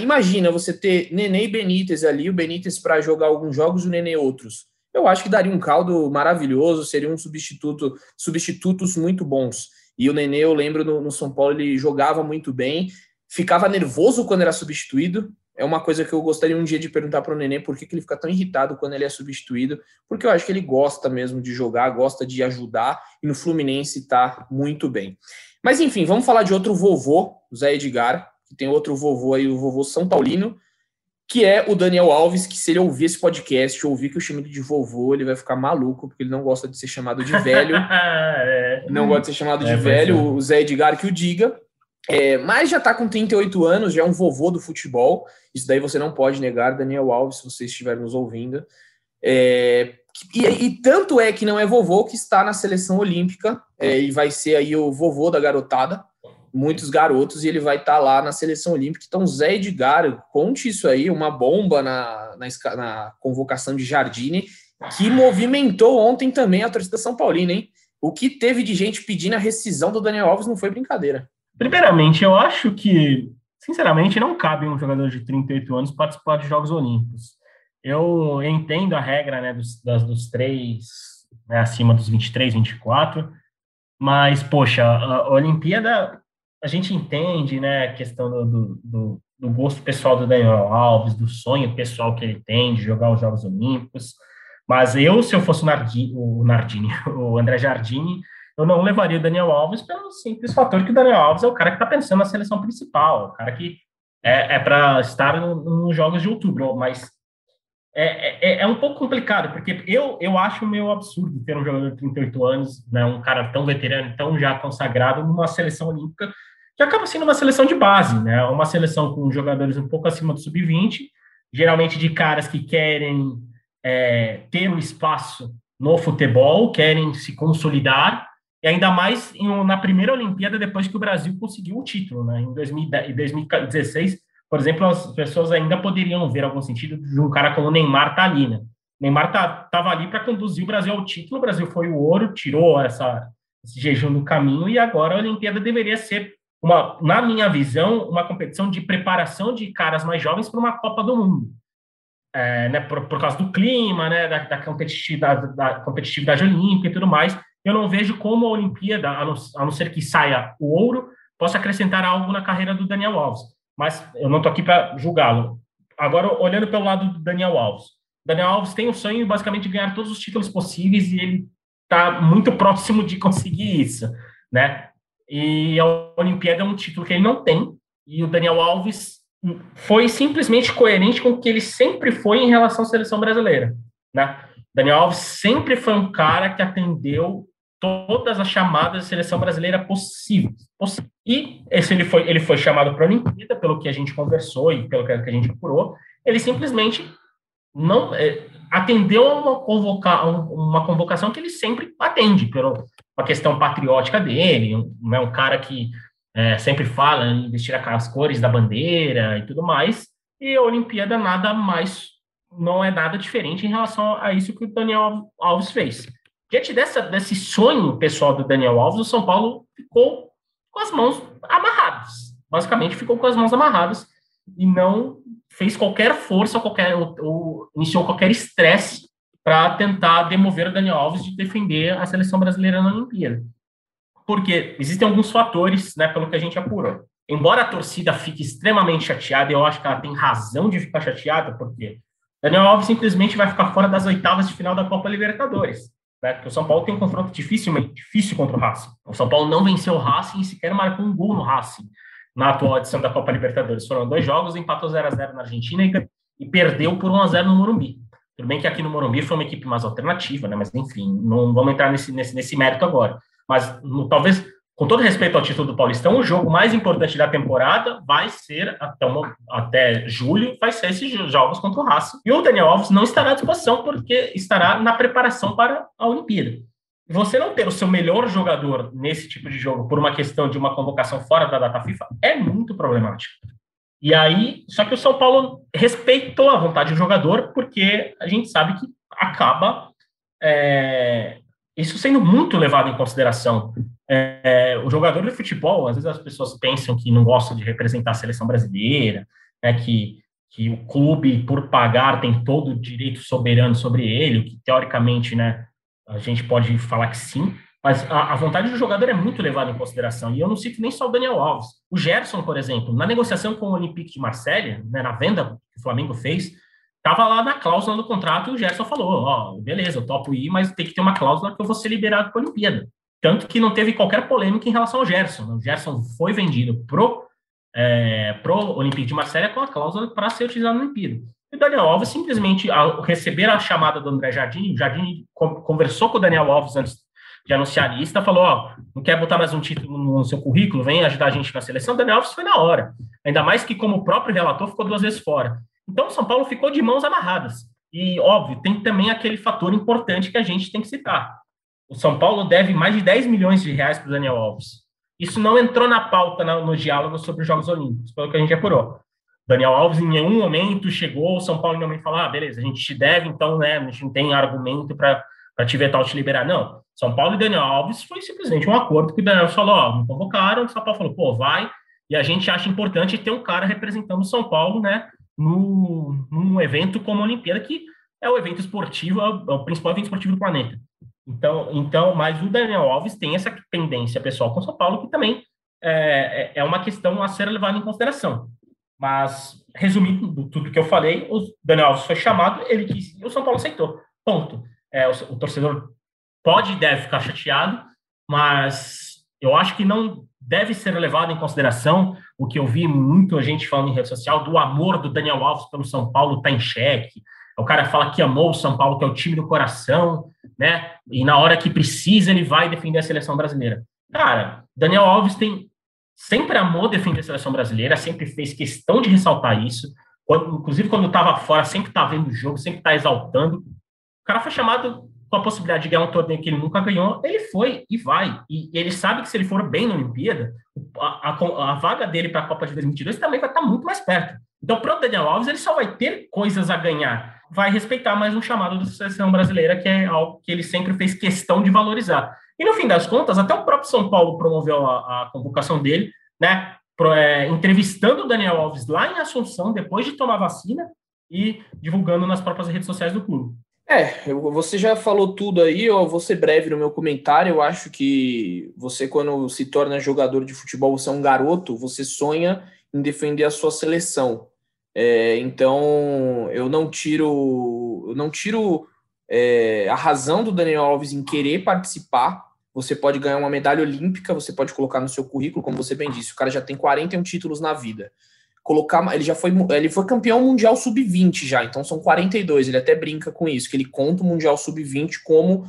Imagina você ter Nenê e Benítez ali, o Benítez para jogar alguns jogos e o Nenê outros. Eu acho que daria um caldo maravilhoso, seria um substitutos muito bons. E o Nenê, eu lembro, no São Paulo, ele jogava muito bem, ficava nervoso quando era substituído. É uma coisa que eu gostaria um dia de perguntar para o Nenê por que ele fica tão irritado quando ele é substituído, porque eu acho que ele gosta mesmo de jogar, gosta de ajudar, e no Fluminense está muito bem. Mas enfim, vamos falar de outro vovô, o Zé Edgar, que tem outro vovô aí, o vovô São Paulino, que é o Daniel Alves, que se ele ouvir esse podcast, ouvir que eu chamo ele de vovô, ele vai ficar maluco, porque ele não gosta de ser chamado de velho. Não gosta de ser chamado de velho, o Zé Edgar que o diga. Mas já está com 38 anos, já é um vovô do futebol. Isso daí você não pode negar, Daniel Alves, se você estiver nos ouvindo. E tanto é que não é vovô que está na seleção olímpica, e vai ser aí o vovô da garotada, muitos garotos, e ele vai estar lá na seleção olímpica. Então, Zé Edgar, conte isso aí, uma bomba na convocação de Jardine, que movimentou ontem também a torcida São Paulina, hein? O que teve de gente pedindo a rescisão do Daniel Alves não foi brincadeira. Primeiramente, eu acho que, sinceramente, não cabe um jogador de 38 anos participar de Jogos Olímpicos. Eu entendo a regra, né, dos 3, né, acima dos 23, 24, mas, poxa, a Olimpíada, a gente entende, né, a questão do gosto pessoal do Daniel Alves, do sonho pessoal que ele tem de jogar os Jogos Olímpicos, mas se eu fosse o André Jardine, eu não levaria o Daniel Alves pelo simples fator que o Daniel Alves é o cara que está pensando na seleção principal, o cara que é para estar nos Jogos de Outubro, mas... É um pouco complicado, porque eu acho meio absurdo ter um jogador de 38 anos, né, um cara tão veterano, tão já consagrado, numa seleção olímpica, que acaba sendo uma seleção de base, né, uma seleção com jogadores um pouco acima do sub-20, geralmente de caras que querem ter um espaço no futebol, querem se consolidar, e ainda mais na primeira Olimpíada, depois que o Brasil conseguiu o título, né, em 2016, por exemplo, as pessoas ainda poderiam ver algum sentido de um cara como o Neymar tá ali, né? Neymar tava ali para conduzir o Brasil ao título, o Brasil foi o ouro, tirou esse jejum do caminho, e agora a Olimpíada deveria ser, na minha visão, uma competição de preparação de caras mais jovens para uma Copa do Mundo. Né? Por causa do clima, né? da competitividade olímpica e tudo mais, eu não vejo como a Olimpíada, a não ser que saia o ouro, possa acrescentar algo na carreira do Daniel Alves. Mas eu não estou aqui para julgá-lo. Agora, olhando pelo lado do Daniel Alves. Daniel Alves tem o sonho, basicamente, de ganhar todos os títulos possíveis e ele está muito próximo de conseguir isso, né? E a Olimpíada é um título que ele não tem, e o Daniel Alves foi simplesmente coerente com o que ele sempre foi em relação à seleção brasileira, né? Daniel Alves sempre foi um cara que atendeu todas as chamadas de seleção brasileira possível. E esse ele foi chamado para a Olimpíada, pelo que a gente conversou e pelo que a gente apurou, ele simplesmente não atendeu a uma convocação que ele sempre atende, pela questão patriótica dele, um cara que sempre fala em vestir as cores da bandeira e tudo mais, e a Olimpíada nada mais, não é nada diferente em relação a isso que o Daniel Alves fez. Diante desse sonho pessoal do Daniel Alves, o São Paulo ficou com as mãos amarradas, basicamente ficou com as mãos amarradas e não fez qualquer força, ou iniciou qualquer estresse para tentar demover o Daniel Alves de defender a seleção brasileira na Olimpíada. Porque existem alguns fatores, né, pelo que a gente apurou. Embora a torcida fique extremamente chateada, eu acho que ela tem razão de ficar chateada, porque Daniel Alves simplesmente vai ficar fora das oitavas de final da Copa Libertadores, né? Porque o São Paulo tem um confronto difícil contra o Racing. O São Paulo não venceu o Racing e sequer marcou um gol no Racing na atual edição da Copa Libertadores. Foram 2 jogos, empatou 0-0 na Argentina e perdeu por 1-0 no Morumbi. Tudo bem que aqui no Morumbi foi uma equipe mais alternativa, né? Mas enfim, não vamos entrar nesse mérito agora. Mas talvez, com todo respeito ao título do Paulistão, o jogo mais importante da temporada vai ser, até julho, vai ser esses jogos contra o Racing. E o Daniel Alves não estará à disposição porque estará na preparação para a Olimpíada. Você não ter o seu melhor jogador nesse tipo de jogo por uma questão de uma convocação fora da data FIFA é muito problemático. E aí, só que o São Paulo respeitou a vontade do jogador, porque a gente sabe que acaba isso sendo muito levado em consideração. O jogador de futebol, às vezes as pessoas pensam que não gosta de representar a seleção brasileira, né, que o clube, por pagar, tem todo o direito soberano sobre ele, o que teoricamente, né, a gente pode falar que sim, mas a vontade do jogador é muito levada em consideração, e eu não cito nem só o Daniel Alves. O Gerson, por exemplo, na negociação com o Olympique de Marselha, né, na venda que o Flamengo fez, estava lá na cláusula do contrato e o Gerson falou, beleza, eu topo ir, mas tem que ter uma cláusula que eu vou ser liberado para a Olimpíada. Tanto que não teve qualquer polêmica em relação ao Gerson. O Gerson foi vendido pro Olympique de Marselha com a cláusula para ser utilizado na Olimpíada. E o Daniel Alves simplesmente, ao receber a chamada do André Jardine, o Jardine conversou com o Daniel Alves antes de anunciar isso, falou, não quer botar mais um título no seu currículo? Vem ajudar a gente na seleção. O Daniel Alves foi na hora. Ainda mais que, como o próprio relator, ficou 2 vezes fora. Então, o São Paulo ficou de mãos amarradas. E, óbvio, tem também aquele fator importante que a gente tem que citar. O São Paulo deve mais de 10 milhões de reais para o Daniel Alves. Isso não entrou na pauta, no diálogo sobre os Jogos Olímpicos, pelo que a gente apurou. Daniel Alves, em nenhum momento, chegou, o São Paulo em nenhum momento falou, beleza, a gente te deve, então, né, a gente não tem argumento para te vetar ou te liberar. Não, São Paulo e Daniel Alves foi simplesmente um acordo que o Daniel Alves falou, me convocaram, o São Paulo falou, vai, e a gente acha importante ter um cara representando o São Paulo, né, num evento como a Olimpíada, que é o evento esportivo, é o principal evento esportivo do planeta. Então, mas o Daniel Alves tem essa pendência pessoal com o São Paulo, que também é uma questão a ser levada em consideração. Mas, resumindo tudo que eu falei, o Daniel Alves foi chamado, ele quis, e o São Paulo aceitou. Ponto. O torcedor pode e deve ficar chateado, mas eu acho que não deve ser levado em consideração o que eu vi muita gente falando em rede social, do amor do Daniel Alves pelo São Paulo está em xeque. O cara fala que amou o São Paulo, que é o time do coração, né? E na hora que precisa, ele vai defender a seleção brasileira. Cara, Daniel Alves sempre amou defender a seleção brasileira, sempre fez questão de ressaltar isso. Inclusive, quando estava fora, sempre está vendo o jogo, sempre está exaltando. O cara foi chamado com a possibilidade de ganhar um torneio que ele nunca ganhou. Ele foi e vai. E ele sabe que se ele for bem na Olimpíada, a vaga dele para a Copa de 2022 também vai estar muito mais perto. Então, para o Daniel Alves, ele só vai ter coisas a ganhar. Vai respeitar mais um chamado da seleção brasileira, que é algo que ele sempre fez questão de valorizar. E, no fim das contas, até o próprio São Paulo promoveu a convocação dele, né, entrevistando o Daniel Alves lá em Assunção, depois de tomar vacina, e divulgando nas próprias redes sociais do clube. Você já falou tudo aí, eu vou ser breve no meu comentário. Eu acho que você, quando se torna jogador de futebol, você é um garoto, você sonha em defender a sua seleção. Então, eu não tiro a razão do Daniel Alves em querer participar. Você pode ganhar uma medalha olímpica, você pode colocar no seu currículo, como você bem disse, o cara já tem 41 títulos na vida. Ele foi campeão mundial sub-20 já, então são 42, ele até brinca com isso, que ele conta o mundial sub-20 como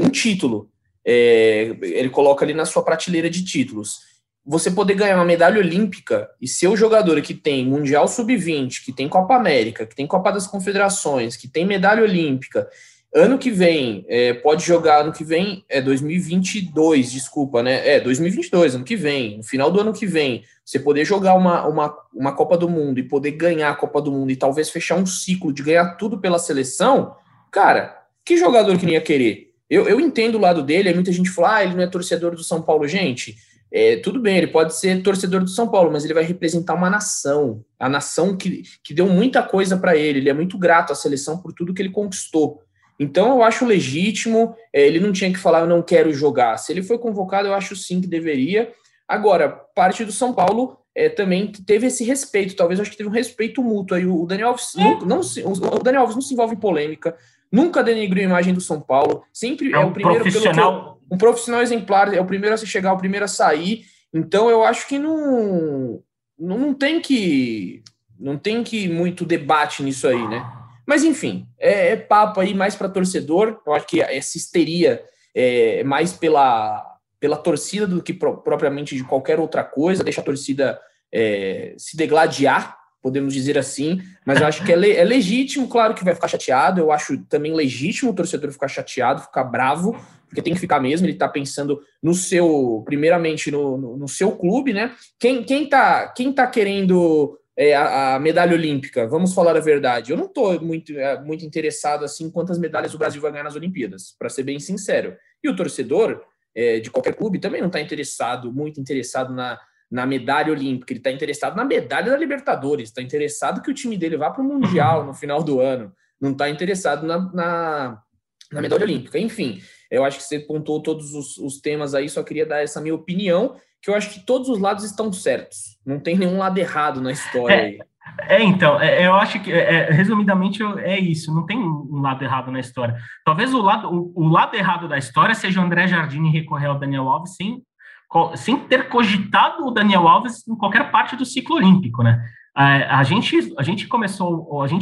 um título. Ele coloca ali na sua prateleira de títulos. Você poder ganhar uma medalha olímpica e ser o jogador que tem Mundial Sub-20, que tem Copa América, que tem Copa das Confederações, que tem medalha olímpica, Ano que vem, pode jogar ano que vem, 2022, desculpa, né? 2022, ano que vem, no final do ano que vem, você poder jogar uma Copa do Mundo e poder ganhar a Copa do Mundo e talvez fechar um ciclo de ganhar tudo pela seleção, cara, que jogador que não ia querer? Eu entendo o lado dele, aí muita gente fala, ele não é torcedor do São Paulo, gente. Tudo bem, ele pode ser torcedor do São Paulo, mas ele vai representar uma nação, a nação que deu muita coisa para ele, ele é muito grato à seleção por tudo que ele conquistou. Então eu acho legítimo, ele não tinha que falar, eu não quero jogar. Se ele foi convocado, eu acho sim que deveria. Agora, parte do São Paulo também teve esse respeito, talvez eu acho que teve um respeito mútuo. Aí o Daniel Alves não se envolve em polêmica, nunca denegriu a imagem do São Paulo, sempre é o primeiro profissional. Um profissional exemplar, é o primeiro a se chegar, é o primeiro a sair. Então eu acho que não tem que muito debate nisso aí, né? Mas enfim, é papo aí mais para torcedor. Eu acho que essa histeria é mais pela torcida do que propriamente de qualquer outra coisa. Deixa a torcida se degladiar, podemos dizer assim. Mas eu acho que é legítimo, claro que vai ficar chateado. Eu acho também legítimo o torcedor ficar chateado, ficar bravo, porque tem que ficar mesmo, ele está pensando primeiramente, no seu clube, né? Quem tá querendo a medalha olímpica? Vamos falar a verdade. Eu não estou muito interessado, assim, quantas medalhas o Brasil vai ganhar nas Olimpíadas, para ser bem sincero. E o torcedor de qualquer clube também não está muito interessado na medalha olímpica. Ele está interessado na medalha da Libertadores, está interessado que o time dele vá para o Mundial no final do ano, não está interessado na medalha olímpica. Enfim, eu acho que você pontuou todos os temas aí, só queria dar essa minha opinião, que eu acho que todos os lados estão certos. Não tem nenhum lado errado na história aí. Eu acho que, resumidamente, é isso. Não tem um lado errado na história. Talvez o lado errado da história seja o André Jardine recorrer ao Daniel Alves sem ter cogitado o Daniel Alves em qualquer parte do ciclo olímpico, né? A gente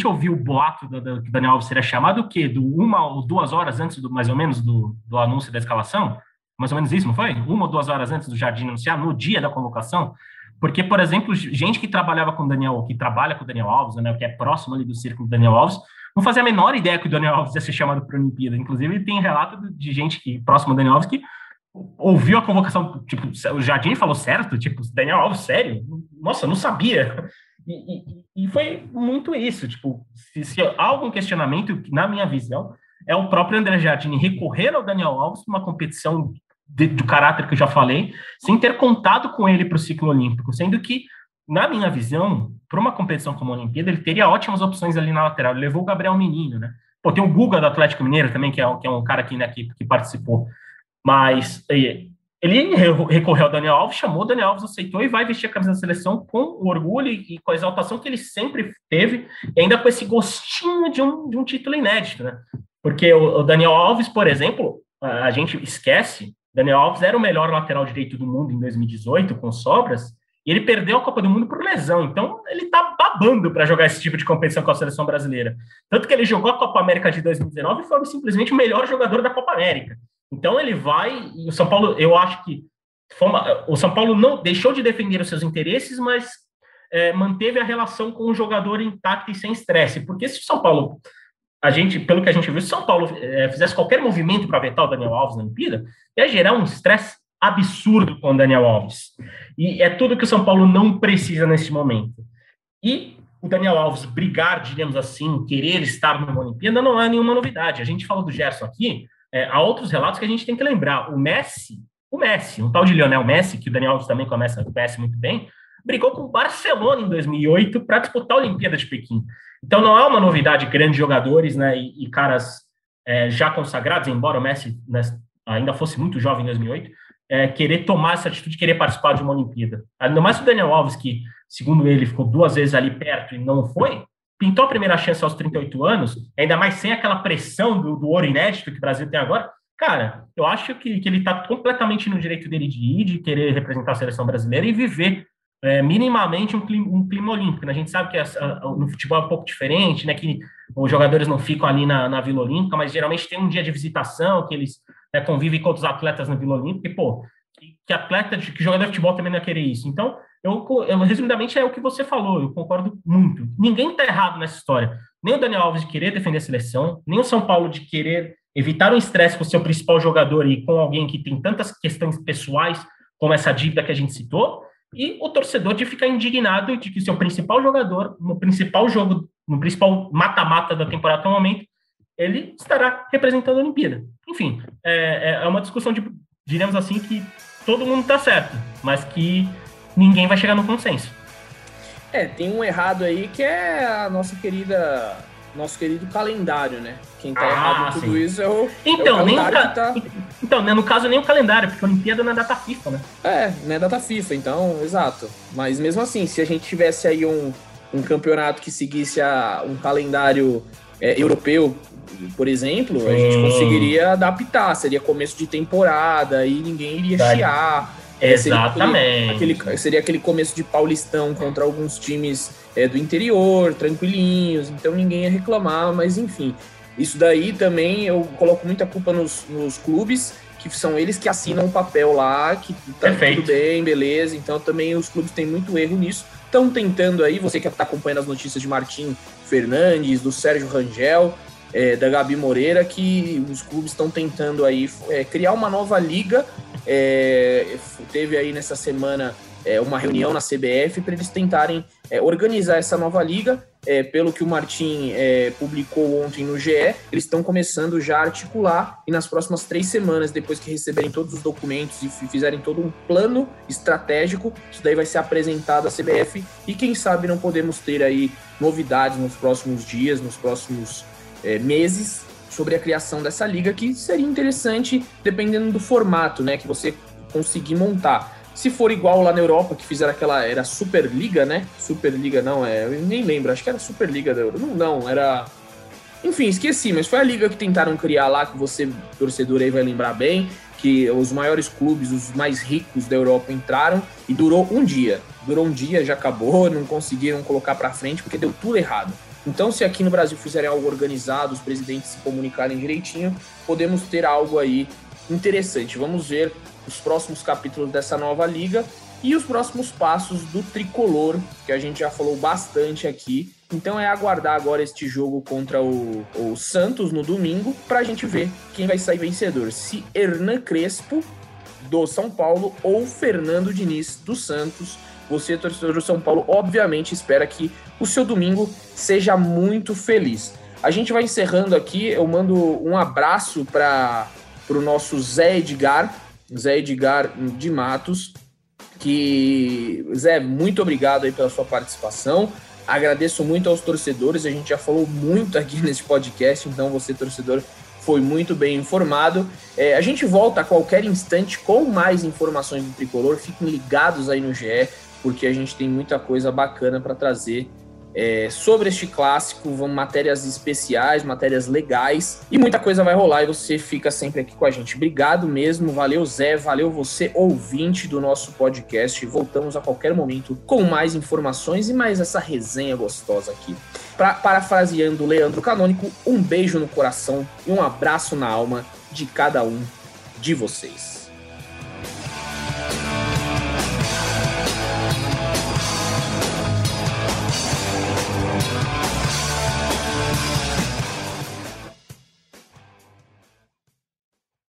ouviu o boato que Daniel Alves seria chamado o quê? Do 1 ou 2 horas antes, mais ou menos, do anúncio da escalação? Mais ou menos isso, não foi? 1 ou 2 horas antes do Jardim anunciar, no dia da convocação? Porque, por exemplo, gente que trabalhava com o Daniel, que trabalha com o Daniel Alves, né, que é próximo ali do círculo do Daniel Alves, não fazia a menor ideia que o Daniel Alves ia ser chamado para a Olimpíada. Inclusive, tem relato de gente próximo ao Daniel Alves que ouviu a convocação, tipo, o Jardim falou certo? Tipo, Daniel Alves, sério? Nossa, não sabia! E foi muito isso, tipo, se há algum questionamento, na minha visão, é o próprio André Jardine recorrer ao Daniel Alves numa competição do caráter que eu já falei, sem ter contado com ele para o ciclo olímpico, sendo que, na minha visão, para uma competição como a Olimpíada, ele teria ótimas opções ali na lateral, ele levou o Gabriel Menino, né? Pô, tem o Guga do Atlético Mineiro também, que é um cara aqui, né, que participou, mas... Ele recorreu ao Daniel Alves, chamou o Daniel Alves, aceitou e vai vestir a camisa da seleção com o orgulho e com a exaltação que ele sempre teve, e ainda com esse gostinho de um título inédito, né? Porque o Daniel Alves, por exemplo, a gente esquece, Daniel Alves era o melhor lateral direito do mundo em 2018, com sobras, e ele perdeu a Copa do Mundo por lesão, então ele tá babando para jogar esse tipo de competição com a seleção brasileira. Tanto que ele jogou a Copa América de 2019 e foi simplesmente o melhor jogador da Copa América. Então ele vai, e o São Paulo, eu acho que o São Paulo não deixou de defender os seus interesses, mas manteve a relação com o jogador intacta e sem estresse, porque se o São Paulo, pelo que a gente viu, se o São Paulo fizesse qualquer movimento para vetar o Daniel Alves na Olimpíada, ia gerar um estresse absurdo com o Daniel Alves, e é tudo que o São Paulo não precisa nesse momento, e o Daniel Alves brigar, digamos assim, querer estar numa Olimpíada não é nenhuma novidade, a gente falou do Gerson aqui. Há outros relatos que a gente tem que lembrar. O Messi, um tal de Lionel Messi, que o Daniel Alves também conhece muito bem, brigou com o Barcelona em 2008 para disputar a Olimpíada de Pequim. Então não é uma novidade grandes jogadores, né, e caras já consagrados, embora o Messi, né, ainda fosse muito jovem em 2008, querer tomar essa atitude, querer participar de uma Olimpíada. Ainda mais o Daniel Alves, que, segundo ele, ficou 2 vezes ali perto e não foi, pintou a primeira chance aos 38 anos, ainda mais sem aquela pressão do ouro inédito que o Brasil tem agora, cara, eu acho que ele está completamente no direito dele de ir, de querer representar a seleção brasileira e viver minimamente um clima olímpico. Né? A gente sabe que no futebol é um pouco diferente, né? Que os jogadores não ficam ali na Vila Olímpica, mas geralmente tem um dia de visitação que eles, né, convivem com outros atletas na Vila Olímpica e, pô, que jogador de futebol também não ia querer isso. Então, Resumidamente, é o que você falou, eu concordo muito. Ninguém está errado nessa história. Nem o Daniel Alves de querer defender a seleção, nem o São Paulo de querer evitar um estresse com o seu principal jogador e com alguém que tem tantas questões pessoais, como essa dívida que a gente citou, e o torcedor de ficar indignado de que o seu principal jogador, no principal jogo, no principal mata-mata da temporada até o momento, ele estará representando a Olimpíada. Enfim, é uma discussão, de, diremos assim, que todo mundo está certo, mas que ninguém vai chegar no consenso. Tem um errado aí que é a nossa querida, nosso querido calendário, né? Quem tá errado em tudo isso é o calendário que tá... Então, no caso, nem o calendário, porque a Olimpíada não é data FIFA, né? Não é data FIFA, então, exato. Mas mesmo assim, se a gente tivesse aí um campeonato que seguisse um calendário europeu, por exemplo, a gente conseguiria adaptar, seria começo de temporada e ninguém iria chiar. Exatamente. Seria aquele começo de Paulistão contra alguns times do interior, tranquilinhos, então ninguém ia reclamar, mas enfim. Isso daí também eu coloco muita culpa nos clubes, que são eles que assinam o papel lá, que tá tudo bem, beleza, então também os clubes têm muito erro nisso. Estão tentando aí, você que está acompanhando as notícias de Martim Fernandes, do Sérgio Rangel, da Gabi Moreira, que os clubes estão tentando aí criar uma nova liga. Teve aí nessa semana uma reunião na CBF para eles tentarem organizar essa nova liga. Pelo que o Martim publicou ontem no GE, eles estão começando já a articular e nas próximas 3 semanas, depois que receberem todos os documentos e fizerem todo um plano estratégico, isso daí vai ser apresentado à CBF e quem sabe não podemos ter aí novidades nos próximos dias, nos próximos meses sobre a criação dessa liga, que seria interessante dependendo do formato, né, que você conseguir montar. Se for igual lá na Europa, que fizeram aquela... Era Superliga, né? Superliga não, eu nem lembro. Acho que era Superliga da Europa. Não, era... Enfim, esqueci. Mas foi a liga que tentaram criar lá, que você, torcedor aí, vai lembrar bem. Que os maiores clubes, os mais ricos da Europa entraram e durou um dia. Já acabou. Não conseguiram colocar pra frente porque deu tudo errado. Então, se aqui no Brasil fizerem algo organizado, os presidentes se comunicarem direitinho, podemos ter algo aí interessante. Vamos ver os próximos capítulos dessa nova liga e os próximos passos do tricolor, que a gente já falou bastante aqui. Então é aguardar agora este jogo contra o Santos no domingo para a gente ver quem vai sair vencedor, se Hernan Crespo do São Paulo ou Fernando Diniz do Santos. Você, torcedor do São Paulo, obviamente espera que o seu domingo seja muito feliz. A gente vai encerrando aqui, eu mando um abraço para o nosso Zé Edgar de Matos, que, Zé, muito obrigado aí pela sua participação, agradeço muito aos torcedores, a gente já falou muito aqui nesse podcast, então você, torcedor, foi muito bem informado. A gente volta a qualquer instante com mais informações do Tricolor, fiquem ligados aí no GE, porque a gente tem muita coisa bacana para trazer sobre este clássico, vão matérias especiais, matérias legais e muita coisa vai rolar e você fica sempre aqui com a gente. Obrigado mesmo, valeu Zé, valeu você ouvinte do nosso podcast, voltamos a qualquer momento com mais informações e mais essa resenha gostosa aqui. Parafraseando Leandro Canônico, um beijo no coração e um abraço na alma de cada um de vocês.